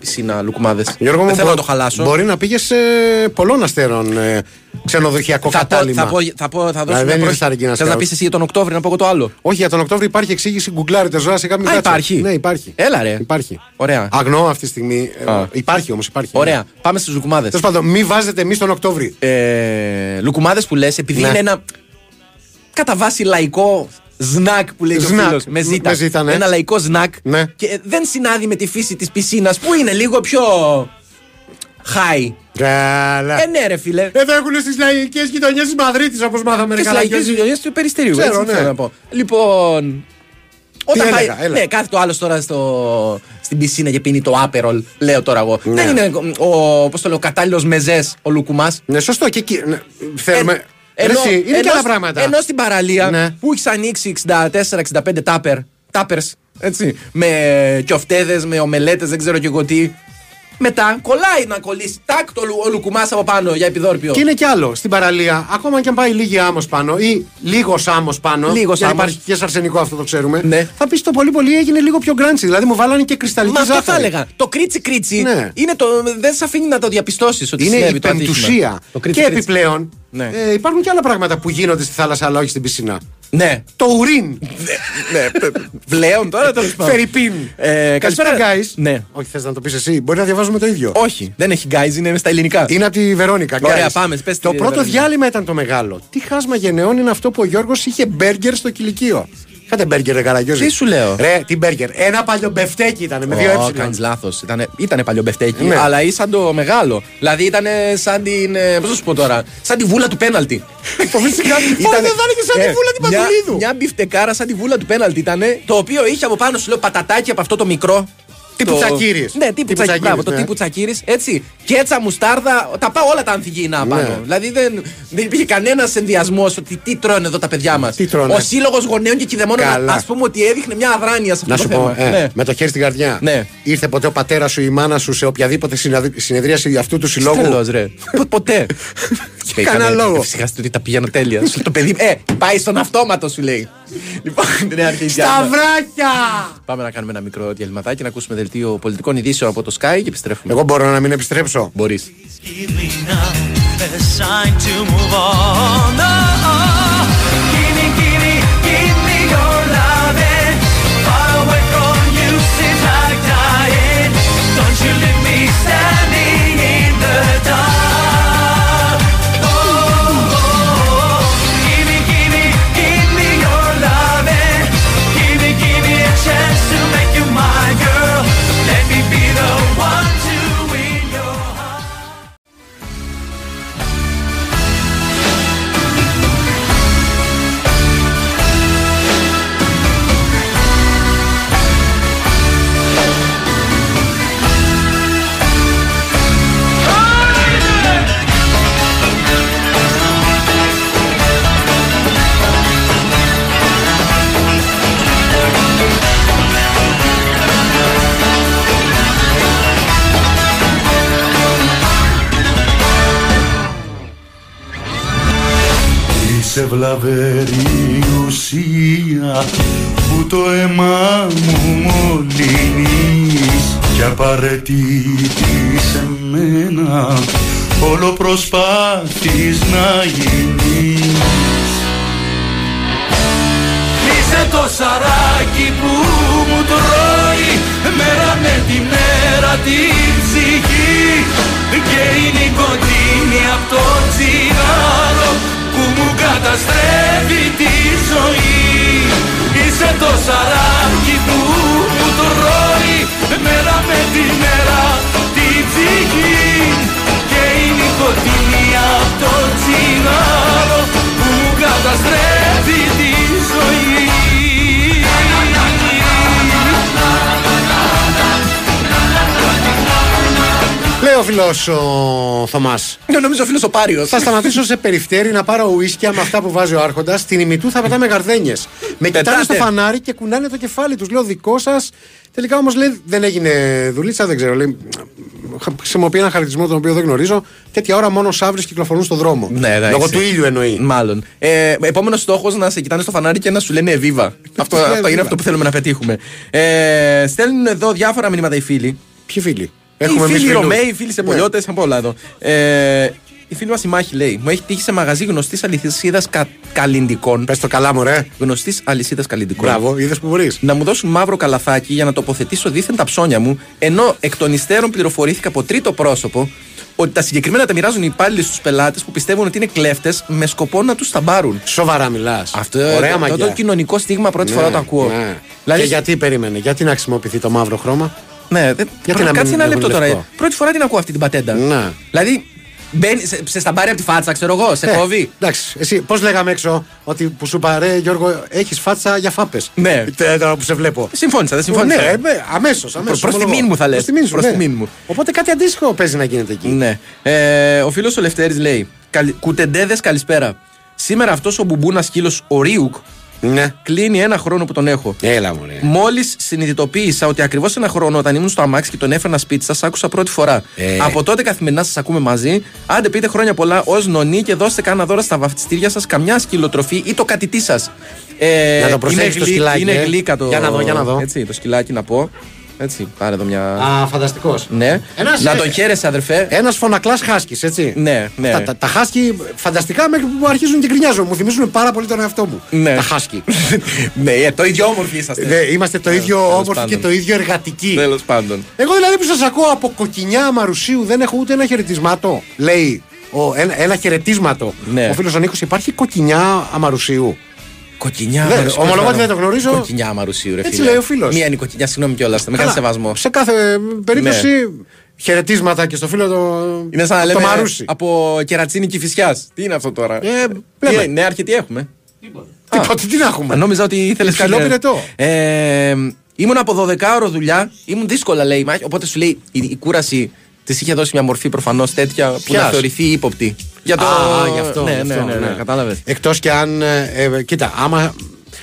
πισίνα λουκουμάδες. Γιώργο, δεν θέλω μπο... να το χαλάσω. Μπορεί να πήγες σε πολλών αστέρων ε, ξενοδοχειακό θα κατάλημα. Θα πω, θα πω, θα δώσω. Δεν είναι σαρκή να σκέφτεσαι. Θες να πεις εσύ για τον Οκτώβρη, να πω εγώ το άλλο. Όχι, για τον Οκτώβρη υπάρχει εξήγηση. Γκουγκλάρετε ζωά σε κάποιον. Α, υπάρχει. Ναι, υπάρχει. Έλα, ρε. Υπάρχει. Ωραία. Αγνώ αυτή τη στιγμή. Α. Υπάρχει όμως, υπάρχει. Ωραία. Ναι. Πάμε στις λουκουμάδες. Τέλος πάντων, μη βάζετε εμείς τον Οκτώβρη. Ε, λουκουμάδες που λες, επειδή είναι ένα κατά βάση λαϊκό. Σνακ που λέει ο φίλος, με ζήτα. Ένα λαϊκό σνακ. Ναι. Και δεν συνάδει με τη φύση της πισίνας που είναι λίγο πιο high. Καλά. Ε, ναι, ρε φίλε. Εδώ έχουν στις λαϊκές γειτονιές της Μαδρίτης, όπως μάθαμε. Στις λαϊκές γειτονιές του Περιστηρίου. Ξέρω, έτσι, ναι. Θέλω να πω. Λοιπόν. Όταν έλεγα, πάει, έλεγα. Ναι, κάθε το άλλο τώρα στο, στην πισίνα και πίνει το άπερολ, λέω τώρα εγώ. Ναι. Δεν είναι ο, πώς το λέω, κατάλληλος μεζές ο λουκουμάς. Ναι, σωστό και εκεί. Ναι, θέλουμε. Ε, Ενώ, Εσύ, είναι ενώ, και άλλα πράγματα. Ενώ στην παραλία, ναι. που έχει ανοίξει εξήντα τέσσερα εξήντα πέντε τάπερ, τάπερς, έτσι, με κιοφτέδες, με ομελέτες, δεν ξέρω και εγώ τι. Μετά κολλάει να κολλήσει τάκ το λουκουμάς από πάνω για επιδόρπιο. Και είναι κι άλλο. Στην παραλία, ακόμα κι αν πάει λίγη άμμος πάνω ή λίγος άμμος πάνω, λίγος γιατί άμμος. Υπάρχει και σ' αρσενικό, αυτό το ξέρουμε. Ναι. Θα πεις το πολύ πολύ έγινε λίγο πιο γκράντσι. Δηλαδή μου βάλανε και κρυσταλλική ζάχαρη. Μα αυτό θα έλεγα. Το κρίτσι κρίτσι ναι. είναι το, δεν σε αφήνει να το διαπιστώσεις ότι είναι συνέβη η το πεμπτουσία. Το κρίτσι, και κρίτσι. Επιπλέον ναι. ε, υπάρχουν και άλλα πράγματα που γίνονται στη θάλασσα αλλά όχι στην πισινά. Ναι. Το ουρίν. Ναι. Πλέον τώρα το σπάω. Φερρυπίν. Καλησπέρα, Γκάις. Ναι. Όχι, θες να το πεις εσύ. Μπορεί να διαβάζουμε το ίδιο. Όχι. Δεν έχει Γκάις, είναι στα ελληνικά. Είναι από τη Βερόνικα. Ωραία, πάμε. Το πρώτο διάλειμμα ήταν το μεγάλο. Τι χάσμα γενεών είναι αυτό που ο Γιώργος είχε μπέργκερ στο κηλικείο. Κάτε μπέργκερ, ρε Καραγιώζη. Τι σου λέω. Ρε, τι μπέργκερ. Ένα παλιομπεφτέκι ήταν με δύο έψιλον. Όχι, κάνεις λάθος. Ήτανε παλιομπεφτέκι, ναι. αλλά ήσαν το μεγάλο. Δηλαδή ήτανε σαν την. Πώς να σου πω τώρα. Σαν τη βούλα του πέναλτι. Φοβήθηκα. Ήταν και σαν τη βούλα του Παντελίδου. Μια μπιφτεκάρα σαν τη βούλα του πέναλτι ήτανε. Το οποίο είχε από πάνω σου λέω πατατάκι από αυτό το μικρό. Τύπου τσακίρις. Ναι, τύπου τσακίρις. Μπράβο, το τύπου τσακίρις. Έτσι. Κέτσα, μουστάρδα. Τα πάω όλα τα ανθυγιεινά πάνω. Δηλαδή δεν υπήρχε κανένα ενδιασμό ότι τι τρώνε εδώ τα παιδιά μας. Ο σύλλογος γονέων και κηδεμόνων, ας πούμε, ότι έδειχνε μια αδράνεια σε αυτό το θέμα. Με το χέρι στην καρδιά. Ήρθε ποτέ ο πατέρας σου ή η μάνα σου σε οποιαδήποτε συνεδρίαση αυτού του συλλόγου. Τέλος, ρε. Ποτέ. Κανένα λόγο. Ψυχάστε ότι τα πήγαινε τέλεια. Το παιδί. Ε, πάει στον αυτόματο σου λέει. Λοιπόν, την αρχή Στα βράχια! Πάμε να κάνουμε ένα μικρό διαλυματάκι, να ακούσουμε δελτίο πολιτικών ειδήσεων από το Sky και επιστρέφουμε. Εγώ μπορώ να μην επιστρέψω. Μπορείς. της ευλαβερή ουσία που το αίμα μου μολύνεις κι απαραίτητης εμένα όλο προσπάθεις να γίνεις. Κλείσε το σαράκι που μου τρώει μέρα με τη μέρα την ψυχή και η νοικοτήνη απ' το τσιγάρο που μου καταστρέφει τη ζωή. Είσαι το σαράκι που μου τρώει μέρα με τη μέρα την ψυχή και η νοικοτήνη απ' το τσιγάρο που μου καταστρέφει τη ζωή. Λέω ο φίλος ο Θωμάς. Ναι, νομίζω ο φίλος ο Πάριος. Θα σταματήσω σε Περιστέρι να πάρω ουίσκια με αυτά που βάζει ο Άρχοντας. Στην ημιτού θα πετάμε γαρδένιες. Με κοιτάνε στο φανάρι και κουνάνε το κεφάλι τους. Λέω δικό σας. Τελικά όμως λέει δεν έγινε δουλίτσα, δεν ξέρω. Λέει, χρησιμοποιεί έναν χαρακτηρισμό τον οποίο δεν γνωρίζω. Τέτοια ώρα μόνο σαύρες κυκλοφορούν στον δρόμο. Ναι, ναι, λόγω του ήλιου εννοεί. Μάλλον. Ε, επόμενος στόχος να σε κοιτάνε στο φανάρι και να σου λένε Εβίβα. Αυτό, αυτό είναι αυτό που θέλουμε να πετύχουμε. Ε, στέλνουν εδώ διάφορα μηνύματα οι φίλοι. Ποιοι φίλοι? Έχουμε οι φίλοι Ρωμαίοι, οι φίλοι σε πολιώτες, yeah. από όλα εδώ. Ε, η φίλη μας η Μάχη λέει: μου έχει τύχει σε μαγαζί γνωστής αλυσίδας κα... καλλιντικών. Πες το καλά, μωρέ. Γνωστής αλυσίδας καλλιντικών. Μπράβο, είδες που μπορείς. Να μου δώσουν μαύρο καλαθάκι για να τοποθετήσω δίθεν τα ψώνια μου, ενώ εκ των υστέρων πληροφορήθηκα από τρίτο πρόσωπο ότι τα συγκεκριμένα τα μοιράζουν οι υπάλληλοι στους πελάτες που πιστεύουν ότι είναι κλέφτες με σκοπό να τους ταμπάρουν. Σοβαρά μιλάς? Αυτό είναι το κοινωνικό στίγμα πρώτη ναι, φορά το ακούω. Ναι. Δηλαδή... Και γιατί περίμενε, γιατί να χρησιμοποιηθεί το μαύρο χρώμα? Ναι, γιατί να κάτσε ένα λεπτό τώρα. Πρώτη φορά την ακούω αυτή την πατέντα. Να. Δηλαδή, μπαίνει, σε, σε σταμπάρει από τη φάτσα, ξέρω εγώ, σε ε, κόβει. Εντάξει, εσύ πώς λέγαμε έξω ότι που σου παρέ, Γιώργο, έχεις φάτσα για φάπες. Ναι. Τώρα που σε βλέπω. Συμφώνησα, δεν συμφώνησα. Ναι, αμέσως. αμέσως προς τη μήν μου θα λες. Προς τη μήν μου. Οπότε κάτι αντίστοιχο παίζει να γίνεται εκεί. Ναι. Ε, ο φίλος ο Λευτέρης λέει: κουτεντέδες, καλησπέρα. Σήμερα αυτός ο μπουμπούνα σκύλος ο Ρίουκ. Ναι. Κλείνει ένα χρόνο που τον έχω. Έλα, μωρέ. Μόλις συνειδητοποίησα ότι ακριβώς ένα χρόνο όταν ήμουν στο αμάξι και τον έφερνα σπίτι, σας άκουσα πρώτη φορά. Ε. Από τότε καθημερινά σας ακούμε μαζί. Άντε πείτε χρόνια πολλά ως νονή και δώστε κάνα δώρα στα βαφτιστήρια σας, καμιά σκυλοτροφή ή το κατητή σας. Ε, να το προσέξεις το σκυλάκι. Είναι ε. γλύκα το. Για να δω, για να δω. Έτσι, το σκυλάκι να πω. Έτσι, πάρε εδώ μια. Α, φανταστικός. Ναι. Ένας, να τον χαίρεσαι, αδερφέ. Ένας φωνακλάς χάσκης, έτσι. Ναι, ναι. Τα, τα, τα χάσκη φανταστικά μέχρι που αρχίζουν και γκρινιάζουν. Μου θυμίζουν πάρα πολύ τον εαυτό μου. Ναι. Τα χάσκη. Ναι, το ίδιο όμορφοι είσαστε. Ναι, είμαστε το ίδιο όμορφοι και το ίδιο εργατικοί. Τέλος πάντων. Εγώ δηλαδή που σας ακούω από κοκκινιά Αμαρουσίου δεν έχω ούτε ένα χαιρετισμάτο. Λέει ο, ένα, ένα χαιρετίσματο. Ναι. Ο φίλος ο Νίκος, υπάρχει κοκκινιά Αμαρουσίου. Κοκκινιά Αμαρουσίου. Ομολογώ ότι δεν το γνωρίζω. Κοκκινιά Αμαρουσίου, ρε φίλε. Έτσι λέει ο φίλος. Μία είναι η κοκκινιά, συγγνώμη κιόλας. Με κάνει σεβασμό. Σε κάθε περίπτωση ναι. χαιρετίσματα και στο φίλο το. Είναι σαν να λέμε Μαρούσι. Από Κερατσίνη και Φυσιάς. Τι είναι αυτό τώρα? Ε, τι, Νέαρχε, τι έχουμε? Τίποτα. Τίποτα, τι να έχουμε. Νόμιζα ότι ήθελες κάτι. Ψιλόπινετό. Ήμουν από δώδεκα ώρες δουλειά, ήμουν δύσκολα λέει. Οπότε σου λέει η κούραση τη είχε δώσει μια μορφή προφανώς τέτοια που να θεωρηθεί ύποπτη. Για το... Α, γι' αυτό. Ναι, ναι, ναι, ναι, ναι. Κατάλαβες. Εκτός και αν. Ε, κοίτα, άμα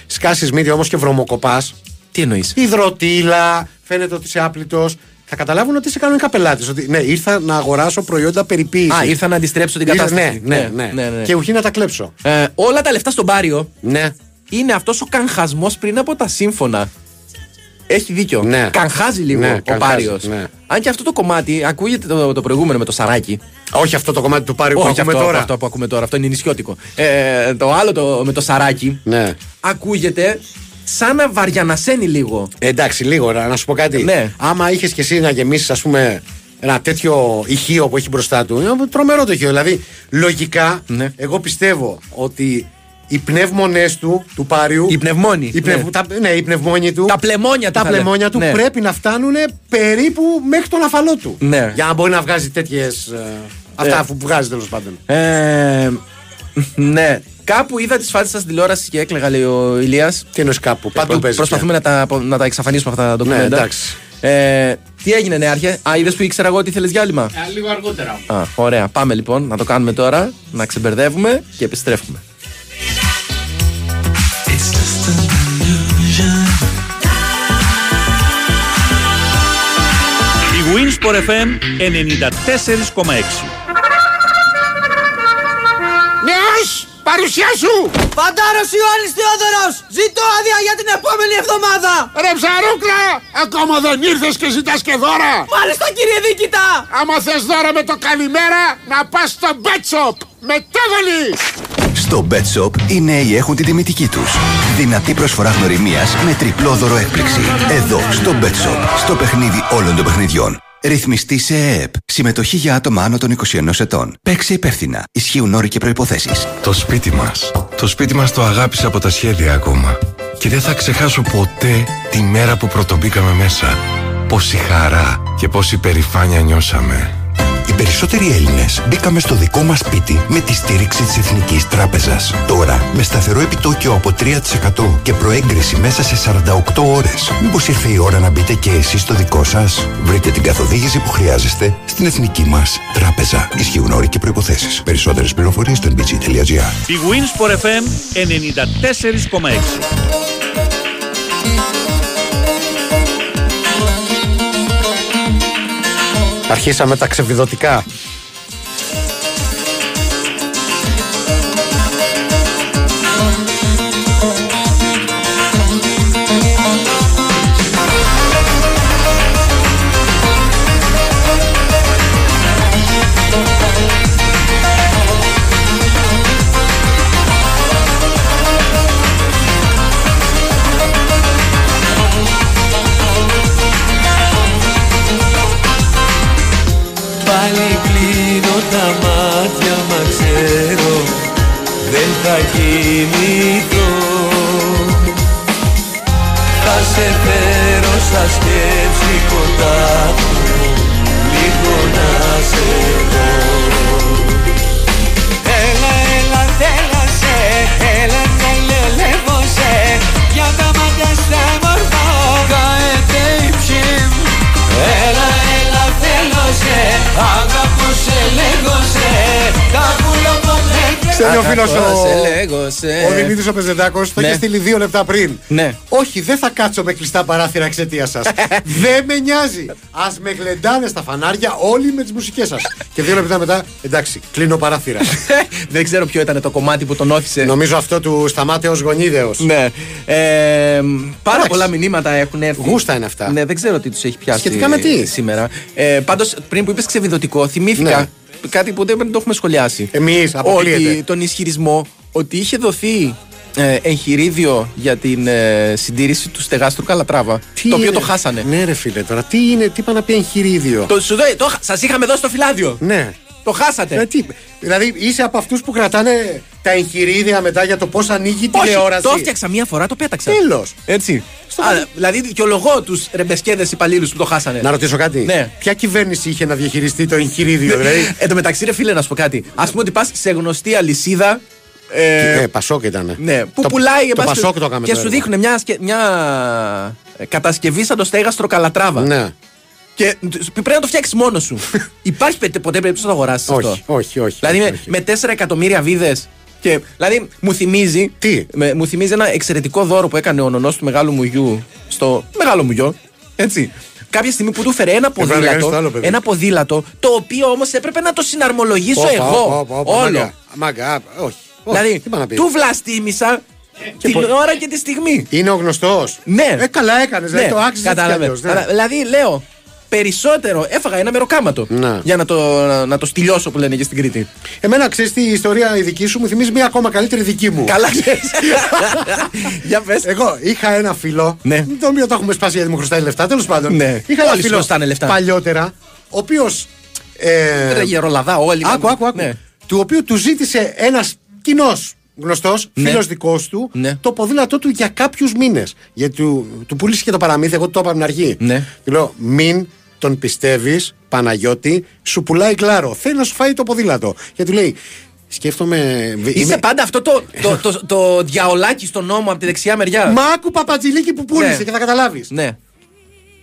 σκάσεις μύτη όμως και βρωμοκοπάς. Τι εννοείς? Υδροτήλα, φαίνεται ότι είσαι άπλητος. Θα καταλάβουν ότι είσαι κανονικά πελάτης. Ότι ναι, ήρθα να αγοράσω προϊόντα περιποίηση. Α, ήρθα να αντιστρέψω την κατάσταση. Ναι, ναι, ναι. ναι, ναι. Και ουχή να τα κλέψω. Ε, όλα τα λεφτά στον Πάριο. Ναι. Είναι αυτός ο κανχασμός πριν από τα σύμφωνα. Έχει δίκιο. Ναι. Κανχάζει λίγο ναι, ο κανχάζει, Πάριος. Ναι. Αν και αυτό το κομμάτι, ακούγεται το, το προηγούμενο με το σαράκι. Όχι αυτό το κομμάτι του Πάριου που ακούμε αυτό, τώρα. Αυτό που ακούμε τώρα, αυτό είναι νησιώτικο. Ε, το άλλο το, με το σαράκι ναι. ακούγεται σαν να βαριανασένει λίγο. Εντάξει, λίγο, να, να σου πω κάτι. Ναι. Άμα είχες κι εσύ να γεμίσεις, ας πούμε, ένα τέτοιο ηχείο που έχει μπροστά του, είναι τρομερό το ηχείο. Δηλαδή, λογικά, ναι. εγώ πιστεύω ότι. Οι πνεύμονες του, του Πάριου. Οι πνευμόνοι. Οι πνευ... ναι. Τα... ναι, οι πνευμόνοι του. Τα πλεμόνια, τα πλεμόνια του ναι. πρέπει να φτάνουν περίπου μέχρι τον αφαλό του. Ναι. Για να μπορεί να βγάζει τέτοιες. Ε, αυτά yeah. που βγάζει τέλος πάντων. Ε, ναι. Κάπου είδα τις φάσεις σας στην τηλεόραση και έκλαιγα, λέει ο Ηλίας. Τι εννοείς κάπου? Παντού ε, παίζει. Προσπαθούμε να τα, να τα εξαφανίσουμε αυτά τα ντοκουμέντα. Ναι, εντάξει. Ε, τι έγινε, Νέαρχε? Α, είδες που ήξερα εγώ ότι ήθελες διάλειμμα. Ε, λίγο αργότερα. Α, ωραία. Πάμε λοιπόν να το κάνουμε τώρα, να ξεμπερδεύουμε και επιστρέφουμε. Winsport εφ εμ ενενήντα τέσσερα κόμμα έξι. παρουσιά σου! Φαντάρος Ιωάννης Θεόδωρος! Ζητώ άδεια για την επόμενη εβδομάδα! Ρε ψαρούκλα! Ακόμα δεν ήρθες και ζητάς και δώρα! Μάλιστα κύριε δίκητα! Άμα θες δώρα με το καλημέρα, να πας στο Betshop! Μετέβολη! Στο Betshop οι νέοι έχουν την τιμητική τους. Δυνατή προσφορά γνωριμίας με τριπλό δώρο έκπληξη. Εδώ, στο Betshop, στο παιχνίδι όλων των παιχνιδιών. Ρυθμιστή σε ΕΕΠ. Συμμετοχή για άτομα άνω των είκοσι ενός ετών. Παίξε υπεύθυνα. Ισχύουν όροι και προϋποθέσεις. Το σπίτι μας. Το σπίτι μας το αγάπησα από τα σχέδια ακόμα. Και δεν θα ξεχάσω ποτέ τη μέρα που πρωτομπήκαμε μέσα. Πόση χαρά και πόση περηφάνεια νιώσαμε. Οι περισσότεροι Έλληνες μπήκαμε στο δικό μας σπίτι με τη στήριξη της Εθνικής Τράπεζας. Τώρα, με σταθερό επιτόκιο από τρία τοις εκατό και προέγκριση μέσα σε σαράντα οκτώ ώρες. Μήπως ήρθε η ώρα να μπείτε και εσείς στο δικό σας? Βρείτε την καθοδήγηση που χρειάζεστε στην Εθνική μας Τράπεζα. Ισχύουν όροι και προϋποθέσεις. Περισσότερες πληροφορίες στο εν μπι τζι τελεία τζι άρ. Η Winsport εφ εμ ενενήντα τέσσερα κόμμα έξι. Αρχίσαμε τα ξεβιδωτικά. Κοιμηθώ, θα σε φέρω στα σκέψη κοντά μου, λίγο να σε δω. Έλα, έλα, θέλασε, έλα, καλελεύωσε, για τα μάτια στα μορφά καέται η ψήμ. Έλα, έλα, θέλωσε, αγαπούσε, λέγωσε, καπούλο ποτέ. Στέλνει ο φίλος ο Δημήτρης ο Πεζεντάκος, το είχε στείλει δύο λεπτά πριν. Όχι, δεν θα κάτσω με κλειστά παράθυρα εξαιτίας σας. Δεν με νοιάζει. Ας με γλεντάνε στα φανάρια όλοι με τις μουσικές σας. Και δύο λεπτά μετά, εντάξει, κλείνω παράθυρα. Δεν ξέρω ποιο ήταν το κομμάτι που τον όθησε. Νομίζω αυτό του Σταμάτεως Γονίδεως. Ναι. Πάρα πολλά μηνύματα έχουν έρθει. Γούστα είναι αυτά. Ναι, δεν ξέρω τι τους έχει πιάσει. Σχετικά με τι σήμερα. Πάντως, πριν που είπες ξεβιδωτικό, θυμήθηκα κάτι που δεν το έχουμε σχολιάσει. Εμείς, αποκλείεται. Ότι τον ισχυρισμό ότι είχε δοθεί ε, εγχειρίδιο για την ε, συντήρηση του στεγάστρου Καλατράβα. Τι το οποίο είναι, το χάσανε. Ναι, ρε φίλε, τώρα τι είναι, τι είπα να πει εγχειρίδιο. Το, το, το, σας είχαμε δώσει το φυλάδιο. Ναι. Το χάσατε. Δηλαδή, δηλαδή είσαι από αυτούς που κρατάνε τα εγχειρίδια μετά για το πώς ανοίγει όχι, τηλεόραση. Το έφτιαξα μία φορά, το πέταξα. Τέλος. Έτσι. Στο... Α, δηλαδή δικαιολογώ τους ρεμπεσκέδες υπαλλήλους που το χάσανε. Να ρωτήσω κάτι. Ναι. Ποια κυβέρνηση είχε να διαχειριστεί το εγχειρίδιο, δηλαδή. Εν τω μεταξύ, ρε φίλε, να σου πω κάτι. Ας πούμε ότι πας σε γνωστή αλυσίδα. Ε, ε, Πασόκ ήταν. Ναι, που το, πουλάει το εμάς, Πασόκ το και το σου δείχνουν μια, σκε... μια κατασκευή σαν το στέγαστρο Καλατράβα. Ναι. Και πρέπει να το φτιάξει μόνο σου. Υπάρχει ποτέ περίπτωση να το αγοράσει αυτό? Όχι, όχι, όχι. Δηλαδή όχι, όχι. Με τέσσερα εκατομμύρια βίδες. Και, δηλαδή μου θυμίζει. Τι? Με, μου θυμίζει ένα εξαιρετικό δώρο που έκανε ο νονός του μεγάλου μου γιου στο μεγάλο μου γιο. Έτσι. Κάποια στιγμή που του έφερε ένα ποδήλατο. Άλλο, ένα ποδήλατο το οποίο όμως έπρεπε να το συναρμολογήσω όπα, εγώ. Όπα, όπα, όπα, όλο. Μάγκα, μάγκα, όχι. όχι δηλαδή του βλαστήμισα. Και την πο... ώρα και τη στιγμή. Είναι ο γνωστός. Ναι. Ε, καλά έκανες. Ναι. Δηλαδή, το άξιζε. Ναι. Δηλαδή λέω. Περισσότερο έφαγα ένα μεροκάματο να. για να το, να, να το στυλιώσω που λένε και στην Κρήτη. Εμένα ξέρεις τι η ιστορία η δική σου μου θυμίζει μια ακόμα καλύτερη δική μου. Καλά ξέρεις. Για πες. Εγώ είχα ένα φίλο. Ναι. Το οποίο το έχουμε σπάσει γιατί μου χρωστάει λεφτά. Τέλος πάντων. Ναι. Είχα ένα φίλο παλιότερα. Ο οποίος. Ε, γερολαδά όλοι. Άκου, άκου, άκου. Ναι. Του οποίου του ζήτησε ένας κοινός γνωστός, ναι. φίλος δικός του, ναι. το ποδήλατό του για κάποιους μήνες. Γιατί του, του πούλησε και το παραμύθι, εγώ του το είπα από την αρχή. Ναι. Του λέω, μην τον πιστεύεις, Παναγιώτη, σου πουλάει κλάρο. Θέλει να σου φάει το ποδήλατο. Και του λέει, σκέφτομαι. Είσαι είμαι... πάντα αυτό το, το, το, το, το διαολάκι στον νόμο από τη δεξιά μεριά. Μα άκου παπατζηλίκι που πούλησε ναι. και θα καταλάβεις. Ναι.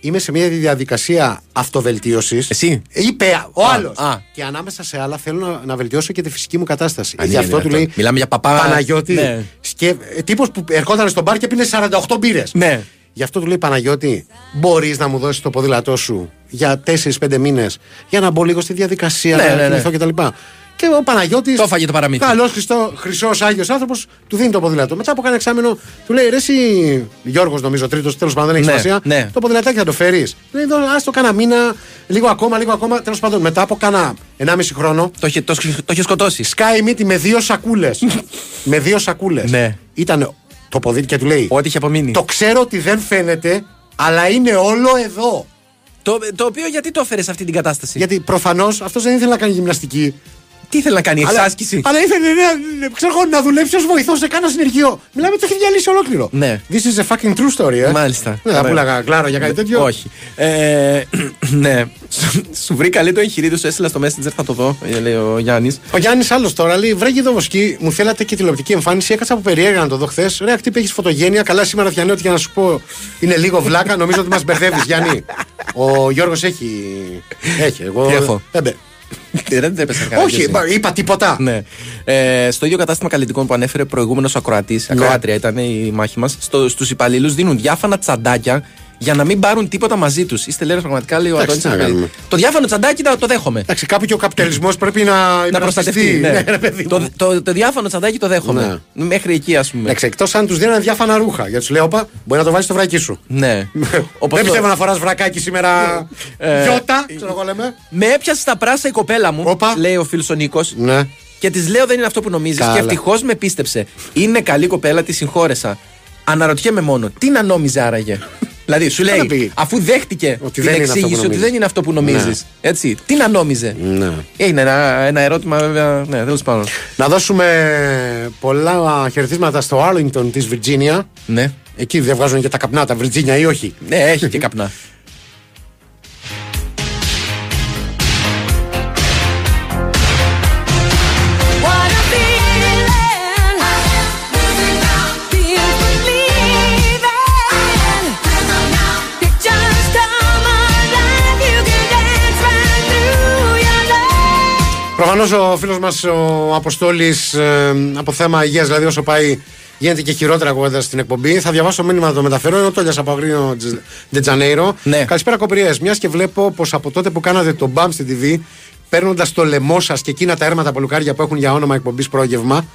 Είμαι σε μια διαδικασία αυτοβελτίωσης. Εσύ. Είπε ο άλλος. Και ανάμεσα σε άλλα θέλω να, να βελτιώσω και τη φυσική μου κατάσταση. Αν γι' αυτό δυνατό. Του λέει. Μιλάμε για παπά. Παναγιώτη. Ναι. Σκε... Τύπος που ερχόταν στον μπαρ και πίνε σαράντα οκτώ μπύρες. Ναι. Γι' αυτό του λέει Παναγιώτη, μπορείς να μου δώσεις το ποδήλατό σου για τέσσερα πέντε μήνες για να μπω λίγο στη διαδικασία, ναι, να ναι, ναι. κτλ. Και ο Παναγιώτης. Το φάγε το παραμύθι. Καλός χρυσός Άγιος άνθρωπος, του δίνει το ποδήλατο. Μετά από κάνα εξάμηνο του λέει: ρε, εσύ, Γιώργος, νομίζω, τρίτος, τέλος πάντων, δεν έχει σημασία. Ναι, ναι. Το ποδηλατάκι θα το φέρεις. Λέει: α το κάνα μήνα, λίγο ακόμα, λίγο ακόμα. Τέλος πάντων, μετά από κάνα ενάμιση χρόνο. Το είχε, το, το είχε σκοτώσει. Σκάει μύτη με δύο σακούλες. με δύο σακούλες. Ναι. Ήταν το ποδήλατο και του λέει: ό,τι είχε απομείνει. Το ξέρω ότι δεν φαίνεται, αλλά είναι όλο εδώ. Το, το οποίο γιατί το έφερε σε αυτή την κατάσταση. Γιατί προφανώς αυτός δεν ήθελε να κάνει γυμναστική. Τι ήθελε να κάνει, εξάσκηση. Αλλά ήθελε ναι, ξέρω, να δουλέψει ως βοηθός σε κάνα συνεργείο. Μιλάμε, το έχει διαλύσει ολόκληρο. Ναι. This is a fucking true story, ε. Μάλιστα. Δεν θα πούλαγα κλάρο για κάτι τέτοιο. Όχι. Ε, ναι. Σου βρήκα λέει το εγχειρίδιο, σου έστειλα στο Messenger, θα το δω, λέει ο Γιάννης. Ο Γιάννης άλλος τώρα λέει: βρέγει εδώ βοσκή, μου θέλατε και τηλεοπτική εμφάνιση. Έκατσα από περίεργα να το δω χθες. Ρε Ακτύπη, έχεις φωτογένεια. Καλά σήμερα, Γιάννη, ότι για να σου πω είναι λίγο βλάκα. Νομίζω ότι μας μπερδεύεις, Γιάννη. Ο Γιώργος έχει. Έχει, εγώ. Όχι, είπα τίποτα. Ναι. Ε, στο ίδιο κατάστημα καλλιτικών που ανέφερε προηγούμενος ο ακροατής, ναι. Ακροάτρια ήταν η μάχη μας. Στο, στους υπαλλήλους δίνουν διάφανα τσαντάκια για να μην πάρουν τίποτα μαζί τους. Είστε λέει πραγματικά, λέει ο Αντώνης. Το διάφανο τσαντάκι το δέχομαι. Εντάξει, κάπου και ο καπιταλισμός πρέπει να, να προστατευτεί. Ναι. Ναι, το, το, το διάφανο τσαντάκι το δέχομαι. Ναι. Μέχρι εκεί, ας πούμε. Εκτός αν τους δίνουν διάφανα ρούχα. Για τους λέω, όπα, μπορεί να το βάλεις στο βρακί σου. Ναι. Δεν πιστεύω να φοράς βρακάκι σήμερα. Γιώτα, ξέρω εγώ λέμε. Με έπιασε στα πράσα η κοπέλα μου, λέει ο φίλος ο Νίκος. Και της λέω δεν είναι αυτό που νομίζεις. Και ευτυχώς με πίστεψε. Είναι καλή κοπέλα, τη συγχώρεσα. Αναρωτιέμαι μόνο, τι να νόμιζε άραγε. Δηλαδή, σου λέει, αφού δέχτηκε ότι την εξήγηση ότι δεν είναι αυτό που νομίζεις. Ναι. Έτσι, τι να νόμιζε. Ναι. Είναι ένα, ένα ερώτημα, βέβαια. Ναι, τέλος πάντων. Να δώσουμε πολλά χαιρετίσματα στο Arlington της Βιργινία. Ναι. Εκεί διαβγάζουν και τα καπνά, τα Βιργινία ή όχι. Ναι, έχει και καπνά. Προφανώς ο φίλος μας ο Αποστόλης ε, από θέμα υγείας, δηλαδή όσο πάει γίνεται και χειρότερα ακούγοντας στην εκπομπή. Θα διαβάσω μήνυμα να το μεταφέρω. Είναι ο Τόλιας από Αγρύνιο de Janeiro. Ναι. Καλησπέρα κοπριές. Μιας και βλέπω πως από τότε που κάνατε το μπαμ στην τι βι, παίρνοντας το λαιμό σας και εκείνα τα έρματα παλουκάρια που έχουν για όνομα εκπομπής πρόγευμα.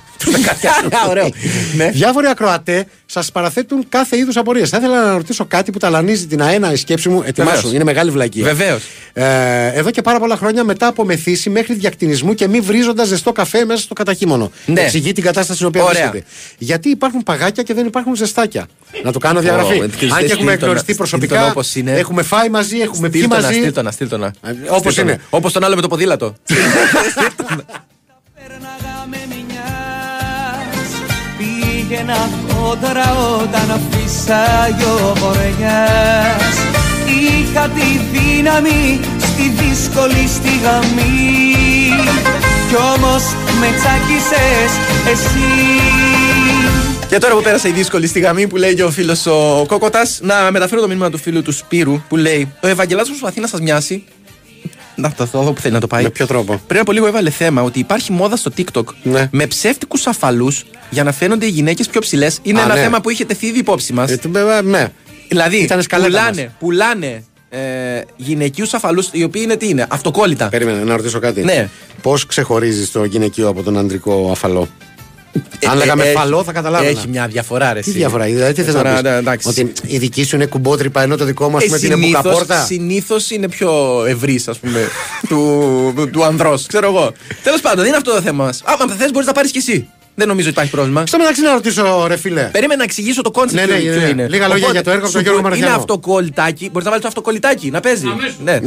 Ωραίο. Ναι. Διάφοροι ακροατές σας παραθέτουν κάθε είδους απορίες. Θα ήθελα να ρωτήσω κάτι που ταλανίζει την αένα η σκέψη μου. Ετοιμάσου, είναι μεγάλη βλακία. Βεβαίως. Ε, εδώ και πάρα πολλά χρόνια μετά από μεθύση μέχρι διακτηνισμού και μη βρίζοντας ζεστό καφέ μέσα στο καταχύμωνο. Ναι. Εξηγεί την κατάσταση στην οποία βρίσκεται. Γιατί υπάρχουν παγάκια και δεν υπάρχουν ζεστάκια. Να το κάνω διαγραφή. Oh, αν και έχουμε εκνωριστεί προσωπικά, έχουμε φάει μαζί, έχουμε πει μαζί. Όπως είναι. Όπως τον άλλο με το ποδήλατο. Πήγαινα χόντρα όταν φύσαγε ο βορειάς. Είχα τη δύναμη στη δύσκολη στιγμή. Κι όμως με τσάκισες εσύ. Και τώρα που πέρασε η δύσκολη στιγμή που λέει και ο φίλος ο Κόκοτας, να μεταφέρω το μήνυμα του φίλου του Σπύρου που λέει: ο Ευαγγελάτος προσπαθεί να σας μοιάσει. Να το δω που θέλει να το πάει. Με ποιο τρόπο. Πριν από λίγο έβαλε θέμα ότι υπάρχει μόδα στο TikTok, ναι, με ψεύτικους αφαλούς για να φαίνονται οι γυναίκες πιο ψηλές. Είναι Α, ένα ναι. θέμα που είχε τεθεί ήδη υπόψη μας. Ε, ναι. Δηλαδή, πουλάνε, πουλάνε ε, γυναικείους αφαλούς, οι οποίοι είναι τι είναι, αυτοκόλλητα. Περίμενε να ρωτήσω κάτι. Ναι. Πώς ξεχωρίζεις το γυναικείο από τον αντρικό αφαλό. Ε, Αν λέγαμε ε, φαλό θα καταλάβαινα. Έχει μια διαφορά, ρε. Τι διαφορά, δηλαδή τι θες να πεις. Ναι, ότι η δική σου είναι κουμπότρυπα ενώ το δικό μας ε, είναι μπουκαπόρτα. Συνήθως είναι πιο ευρύς, ας πούμε, του, του, του ανδρός. Ξέρω εγώ. Τέλος πάντων, δεν είναι αυτό το θέμα μας. Αν θες μπορείς να πάρεις κι εσύ. Δεν νομίζω ότι υπάρχει πρόβλημα. Στο μεταξύ να ρωτήσω, ρε φίλε. Περίμενα να εξηγήσω το κόνσεπτ. Ναι, ναι, ναι, ναι. Λίγα λόγια για το έργο του Γιώργου Μαραθιανού. Είναι αυτοκολλητάκι. Μπορείς να βάλεις το αυτοκολλητάκι να παίζει. Ναι.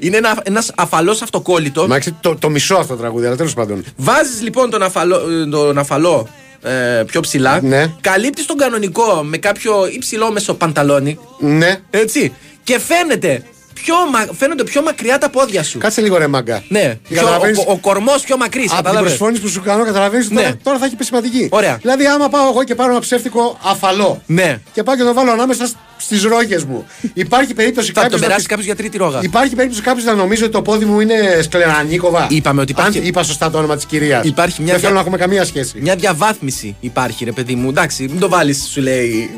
Είναι ένα ένας αφαλός αυτοκόλλητο. Μα το, το μισό αυτό το τραγούδι, αλλά τέλος πάντων. Βάζεις λοιπόν τον αφαλό, τον αφαλό ε, πιο ψηλά. Ναι. Καλύπτεις τον κανονικό με κάποιο υψηλό μεσοπανταλόνι. Ναι. Έτσι. Και φαίνεται. Πιο μα... Φαίνονται πιο μακριά τα πόδια σου. Κάτσε λίγο ρε μάγκα. Ναι. Πιο... Ο, ο, ο κορμός πιο μακρύς. Από την προσφώνηση που σου κάνω, καταλαβαίνεις ότι ναι. τώρα, τώρα θα έχει πει σημαντική. Ωραία. Δηλαδή, άμα πάω εγώ και πάρω ένα ψεύτικο αφαλό. Ναι. Και πάω και το βάλω ανάμεσα στις ρόγες μου. Υπάρχει περίπτωση κάποιο. Θα το περάσει να... κάποιο για τρίτη ρόγα. Υπάρχει περίπτωση κάποιο να νομίζει ότι το πόδι μου είναι σκλερανίκοβα. Είπαμε ότι υπάρχει. Αν... Είπα σωστά το όνομα της κυρίας. Υπάρχει μια. Δεν θέλω να έχουμε καμία σχέση. Μια διαβάθμιση υπάρχει, ρε παιδί μου. Εντάξει, μην το βάλει, σου λέει.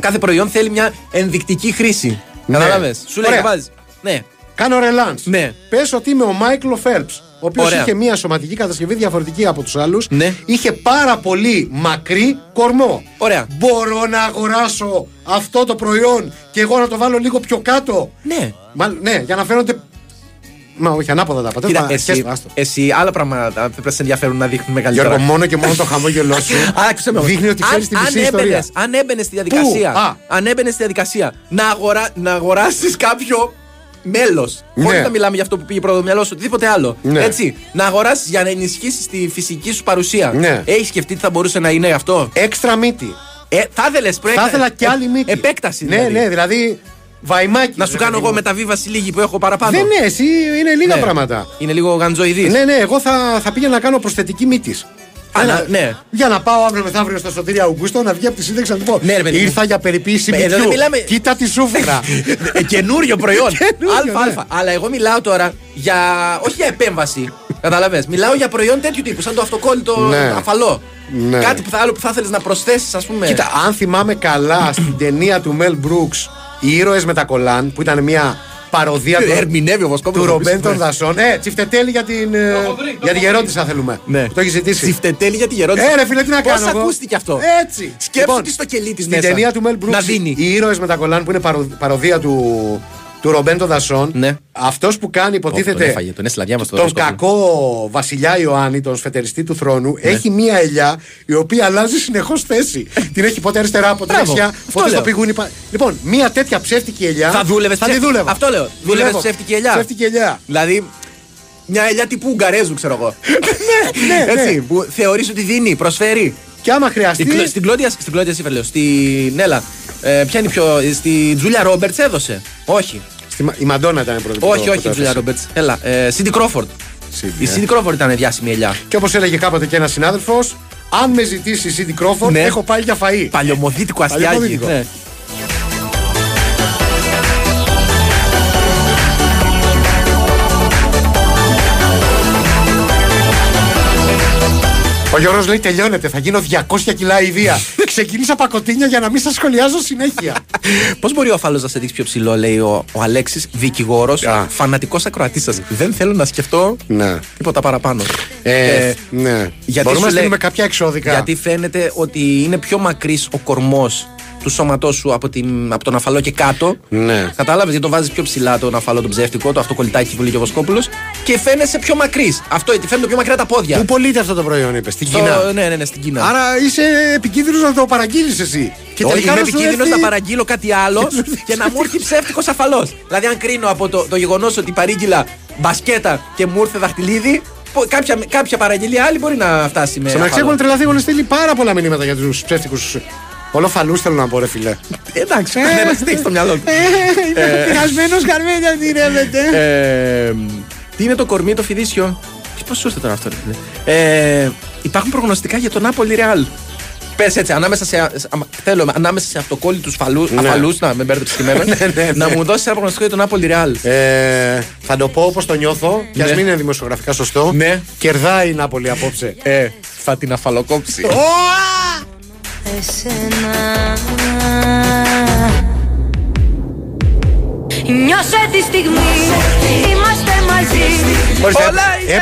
Κάθε προϊόν θέλει μια ενδεικτική χρήση. Καταλάβες, ναι. σου λέει να βάζεις. Ναι. Κάνω ρελάνς. Ναι. Πες ότι είμαι ο Michael Phelps. ο οποίος είχε μια σωματική κατασκευή διαφορετική από τους άλλους. Ναι. Είχε πάρα πολύ μακρύ κορμό. Ωραία. Μπορώ να αγοράσω αυτό το προϊόν και εγώ να το βάλω λίγο πιο κάτω. Ναι. Μα, ναι, για να φαίνονται. Μα όχι, ανάποδα τα πατέρα. Εσύ, εσύ άλλα πράγματα πρέπει να σε ενδιαφέρουν να δείχνουν μεγαλύτερα. Γιώργο, μόνο και μόνο το χαμόγελό σου δείχνει ότι ξέρει την μισή ιστορία. Αν έμπαινε στη διαδικασία, αν έμπαινε στη διαδικασία να, αγορά, να αγοράσει κάποιο μέλος. Ναι. Όχι να μιλάμε για αυτό που πήγε πρώτο μυαλό σου, οτιδήποτε άλλο. Ναι. Έτσι, να αγοράσει για να ενισχύσει τη φυσική σου παρουσία. Ναι. Έχει σκεφτεί τι θα μπορούσε να είναι αυτό. Έξτρα μύτη. Ε, θα ήθελε προέκτα... και άλλη μύτη. Επέκταση. Ναι, δηλαδή. Ναι, δηλαδή. Βαϊμάκι, να σου κάνω εγώ μεταβίβαση λίγη που έχω παραπάνω. Ναι, ναι, εσύ είναι λίγα ναι. πράγματα. Είναι λίγο γαντζοειδής. Ναι, ναι, εγώ θα, θα πήγα να κάνω προσθετική μύτης. Άρα, ναι. Για να πάω αύριο μεθαύριο στο Σωτήρη Αουγκούστο να βγει από τη σύνταξη να του πω. Ναι, ρε, ήρθα για περιποίηση μυτσιού. Μιλάμε... Κοίτα τη σούφρα. Καινούριο προϊόν. Αλφα, αλφα. Αλλά εγώ μιλάω τώρα για. Όχι για επέμβαση. Καταλαβες. Μιλάω για προϊόν τέτοιου τύπου, σαν το αυτοκόλλητο αφαλό. Ναι. Κάτι που θα, άλλο που θα ήθελες να προσθέσεις, ας πούμε. Κοίτα, αν θυμάμαι καλά στην ταινία του Mel Brooks, Οι Ήρωες με τα Κολάν, που ήταν μια παροδία του, του Ρομπέν των Δασών. Ε, τσιφτετέλη για την, για την γερόντισσα θέλουμε. Ναι. Το έχει ζητήσει. Τσιφτετέλη για την γερόντισσα. Ε, ρε φίλε, τι να κάνω. Πώς ακούστηκε αυτό. Έτσι. Σκέψου λοιπόν, στο κελί της μέσα. Στην ταινία του Mel Brooks, Οι Ήρωες με τα Κολάν, που είναι παρο, παροδία του, του Ρομπέν των Δασών, ναι. Αυτός που κάνει, υποτίθεται, oh, τον, έφαγε, τον, τον κακό βασιλιά Ιωάννη, τον σφετεριστή του θρόνου, ναι. Έχει μία ελιά η οποία αλλάζει συνεχώς θέση. Την έχει ποτέ αριστερά, ποτέ δεξιά, ποτέ στο πηγούνι. Λοιπόν, μία τέτοια ψεύτικη ελιά θα, δούλευες, θα ψε... τη δούλευα. Αυτό λέω. Δούλευες ψεύτικη ελιά. Ψεύτικη ελιά. Δηλαδή, μια ελιά τύπου Ουγγαρέζου, ξέρω εγώ. Ναι, ναι. Έτσι, που θεωρείς ότι δίνει, προσφέρει. Και άμα χρειαστεί. Στην Κλόντια, στην Κλόντια Σίφερ, στην Έλα. Ε, ποια είναι πιο. Στη Τζούλια Ρόμπερτς έδωσε. Όχι. Στη, η Μαντόνα ήταν πρώτη. Όχι, όχι η Τζούλια Ρόμπερτς. Έλα. Ε, Cindy Crawford. Cindy, η Cindy Crawford ήταν διάσημη ελιά. Και όπως έλεγε κάποτε και ένας συνάδελφος, αν με ζητήσει η Cindy Crawford, ναι. Έχω πάει για φαΐ. Παλαιομοδίτικο αστιάκι. Ναι. Ο Γιώργος λέει τελειώνεται, θα γίνω διακόσια κιλά ιδία. Ξεκίνησα πακοτίνια για να μην σας σχολιάζω συνέχεια. Πώς μπορεί ο αφάλος να σε δείξει πιο ψηλό, λέει ο, ο Αλέξης, δικηγόρος, yeah. Φανατικός ακροατής σας. Δεν θέλω να σκεφτώ yeah. τίποτα παραπάνω. Ε, ε, ναι. Γιατί μπορούμε να στείλουμε κάποια εξώδικα. Γιατί φαίνεται ότι είναι πιο μακρύς ο κορμός του σώματός σου από, την, από τον αφαλό και κάτω. Ναι. Κατάλαβες, γιατί το βάζεις πιο ψηλά τον αφαλό, τον ψεύτικο, το αυτό κολλητάκι που λέει ο Βοσκόπουλος. Και φαίνεσαι πιο μακρύς. Αυτό γιατί φαίνονται πιο μακριά τα πόδια. Πού πωλείται αυτό το προϊόν, είπες, στην στο, Κίνα. Ναι, ναι, ναι, στην Κίνα. Άρα είσαι επικίνδυνος να το παραγγείλεις εσύ. Και τελικά όχι, είμαι επικίνδυνος έρθει... να παραγγείλω κάτι άλλο και να μου έρθει ψεύτικος αφαλός. Δηλαδή, αν κρίνω από το, το γεγονός ότι παρήγγειλα μπασκέτα και μου ήρθε δαχτυλίδι. Κάποια, κάποια παραγγελία άλλη μπορεί να φτάσει με. Στο μεταξύ έχουν τρελαθεί, έχουν στείλει πάρα πολλά μηνύματα για τους ψεύτικους. Ολοφαλούς θέλω να πω, ρε φιλέ. Εντάξει, δεν μας στέκει στο μυαλό του. Είμαι πειρασμένος, καρμένια ονειρεύεται. Τι είναι το κορμί, το φιδίσιο. Πώς σου ήρθε τώρα αυτό, ρε φιλέ. Υπάρχουν προγνωστικά για τον Νάπολη Ρεάλ. Πες έτσι, ανάμεσα σε, θέλω, ανάμεσα σε αυτοκόλλητους φαλούς, ναι. Αφαλούς, να με μπέρδεψε και εμένα, ναι, ναι, ναι. Να μου δώσεις ένα προγνωστικό για τον Νάπολη Ρεάλ. Ε, θα το πω όπως το νιώθω, και ας ναι. μην είναι δημοσιογραφικά σωστό. Ναι. Κερδάει η Νάπολη απόψε. Ε, θα την αφαλοκόψει. Νιώσε τη στιγμή, είμαστε μαζί.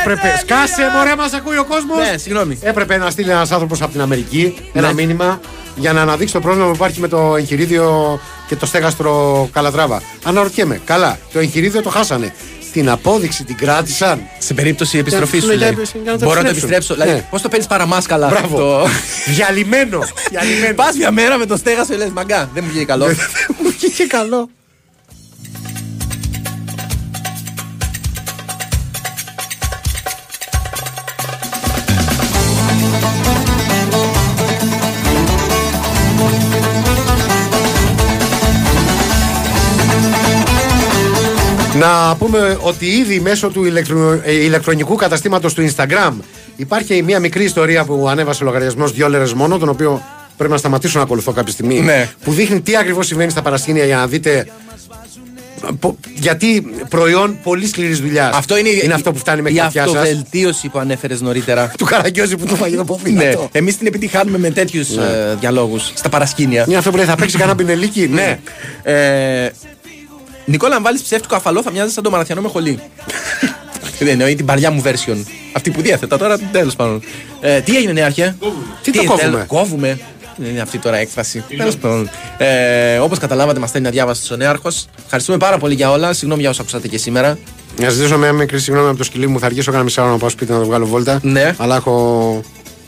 Έπρεπε, σκάσε μωρέ, μας ακούει ο κόσμος. Ναι, συγγνώμη. Έπρεπε να στείλει ένας άνθρωπος από την Αμερική ένα μήνυμα για να αναδείξει το πρόβλημα που υπάρχει με το εγχειρίδιο και το στέγαστρο Καλατράβα. Αναρωτιέμαι, καλά, το εγχειρίδιο το χάσανε. Την απόδειξη την κράτησαν. Σε περίπτωση επιστροφής σου. Λέει, μπορώ να το επιστρέψω. Ναι. Δηλαδή, πώς το παίρνεις παραμάσκαλα. Μπράβο. Το... Διαλυμένο. Διαλυμένο. Πας μια μέρα με το στέγασο και λες μαγκά. Δεν μου βγήκε καλό. Δεν μου βγήκε καλό. Να πούμε ότι ήδη μέσω του ηλεκτρο... ηλεκτρονικού καταστήματος του Instagram υπάρχει μια μικρή ιστορία που ανέβασε ο λογαριασμός δύο λέρες μόνο, τον οποίο πρέπει να σταματήσω να ακολουθώ κάποια στιγμή, ναι. Που δείχνει τι ακριβώς συμβαίνει στα παρασκήνια για να δείτε πο... γιατί προϊόν πολύ σκληρής δουλειάς. Αυτό είναι, είναι αυτό που φτάνει μέχρι κάποια σας. Η αυτοβελτίωση που ανέφερες νωρίτερα. Του Καραγκιόζη που το φάγει από φύλλατο. Εμείς την επιτυχάνουμε με τέτοιους ναι. ε, διαλόγους στα παρασκήνια. Είναι αυτό που λέει θα παίξει κανένα πινελίκι. Ναι. Ε, Νικόλα, αν βάλεις ψεύτικο αφαλό θα μοιάζει σαν τον Μαραθιανό με χολή. Δεν εννοεί την παλιά μου version. Αυτή που διέθετα τώρα, τέλος πάντων. Ε, τι έγινε, Νέαρχε? Τι, τι το κόβουμε. Κόβουμε. Είναι αυτή τώρα έκφραση. Τέλος πάντων. Ε, Όπως καταλάβατε, μας στέλνει αδιάβαστος ο Νέαρχος. Ευχαριστούμε πάρα πολύ για όλα. Συγγνώμη για όσα ακούσατε και σήμερα. Να ζητήσω μια μικρή συγγνώμη από το σκυλί μου. Θα αργήσω κανένα μισά ώρα να πάω σπίτι να το βγάλω βόλτα. Ναι. Αλλά έχω.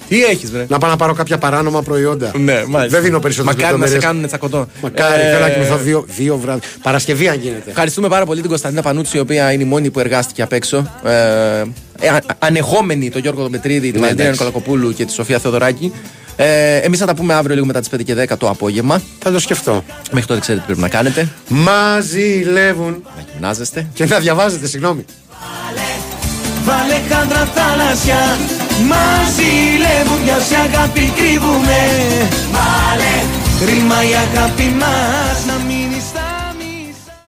Τι έχεις, βρε? Να πάω να πάρω κάποια παράνομα προϊόντα. Ναι, μάλιστα. Δεν δίνω περισσότερες λεπτομέρειες. Μακάρι να σε κάνουν τσακωτό. Μακάρι, ε... θέλω να κοιμηθώ δύο, δύο βράδυ. Παρασκευή, αν γίνεται. Ευχαριστούμε πάρα πολύ την Κωνσταντίνα Πανούτση, η οποία είναι η μόνη που εργάστηκε απ' έξω. Ε, ανεχόμενη τον Γιώργο Πετρίδη, την Αντίνα Νικολακοπούλου και τη Σοφία Θεοδωράκη. Ε, εμείς θα τα πούμε αύριο λίγο μετά τις πέντε και δέκα το απόγευμα. Θα το σκεφτώ. Μέχρι τότε ξέρετε τι πρέπει να κάνετε. Μαζιλεύουν. Να γυμνάζεστε. Και να διαβάζετε, συγγνώμη. Βάλε χάντρα θάλασσια, μαζιλεύουν, για όση αγάπη κρύβουμε. Βάλε ρήμα η αγάπη μας να μην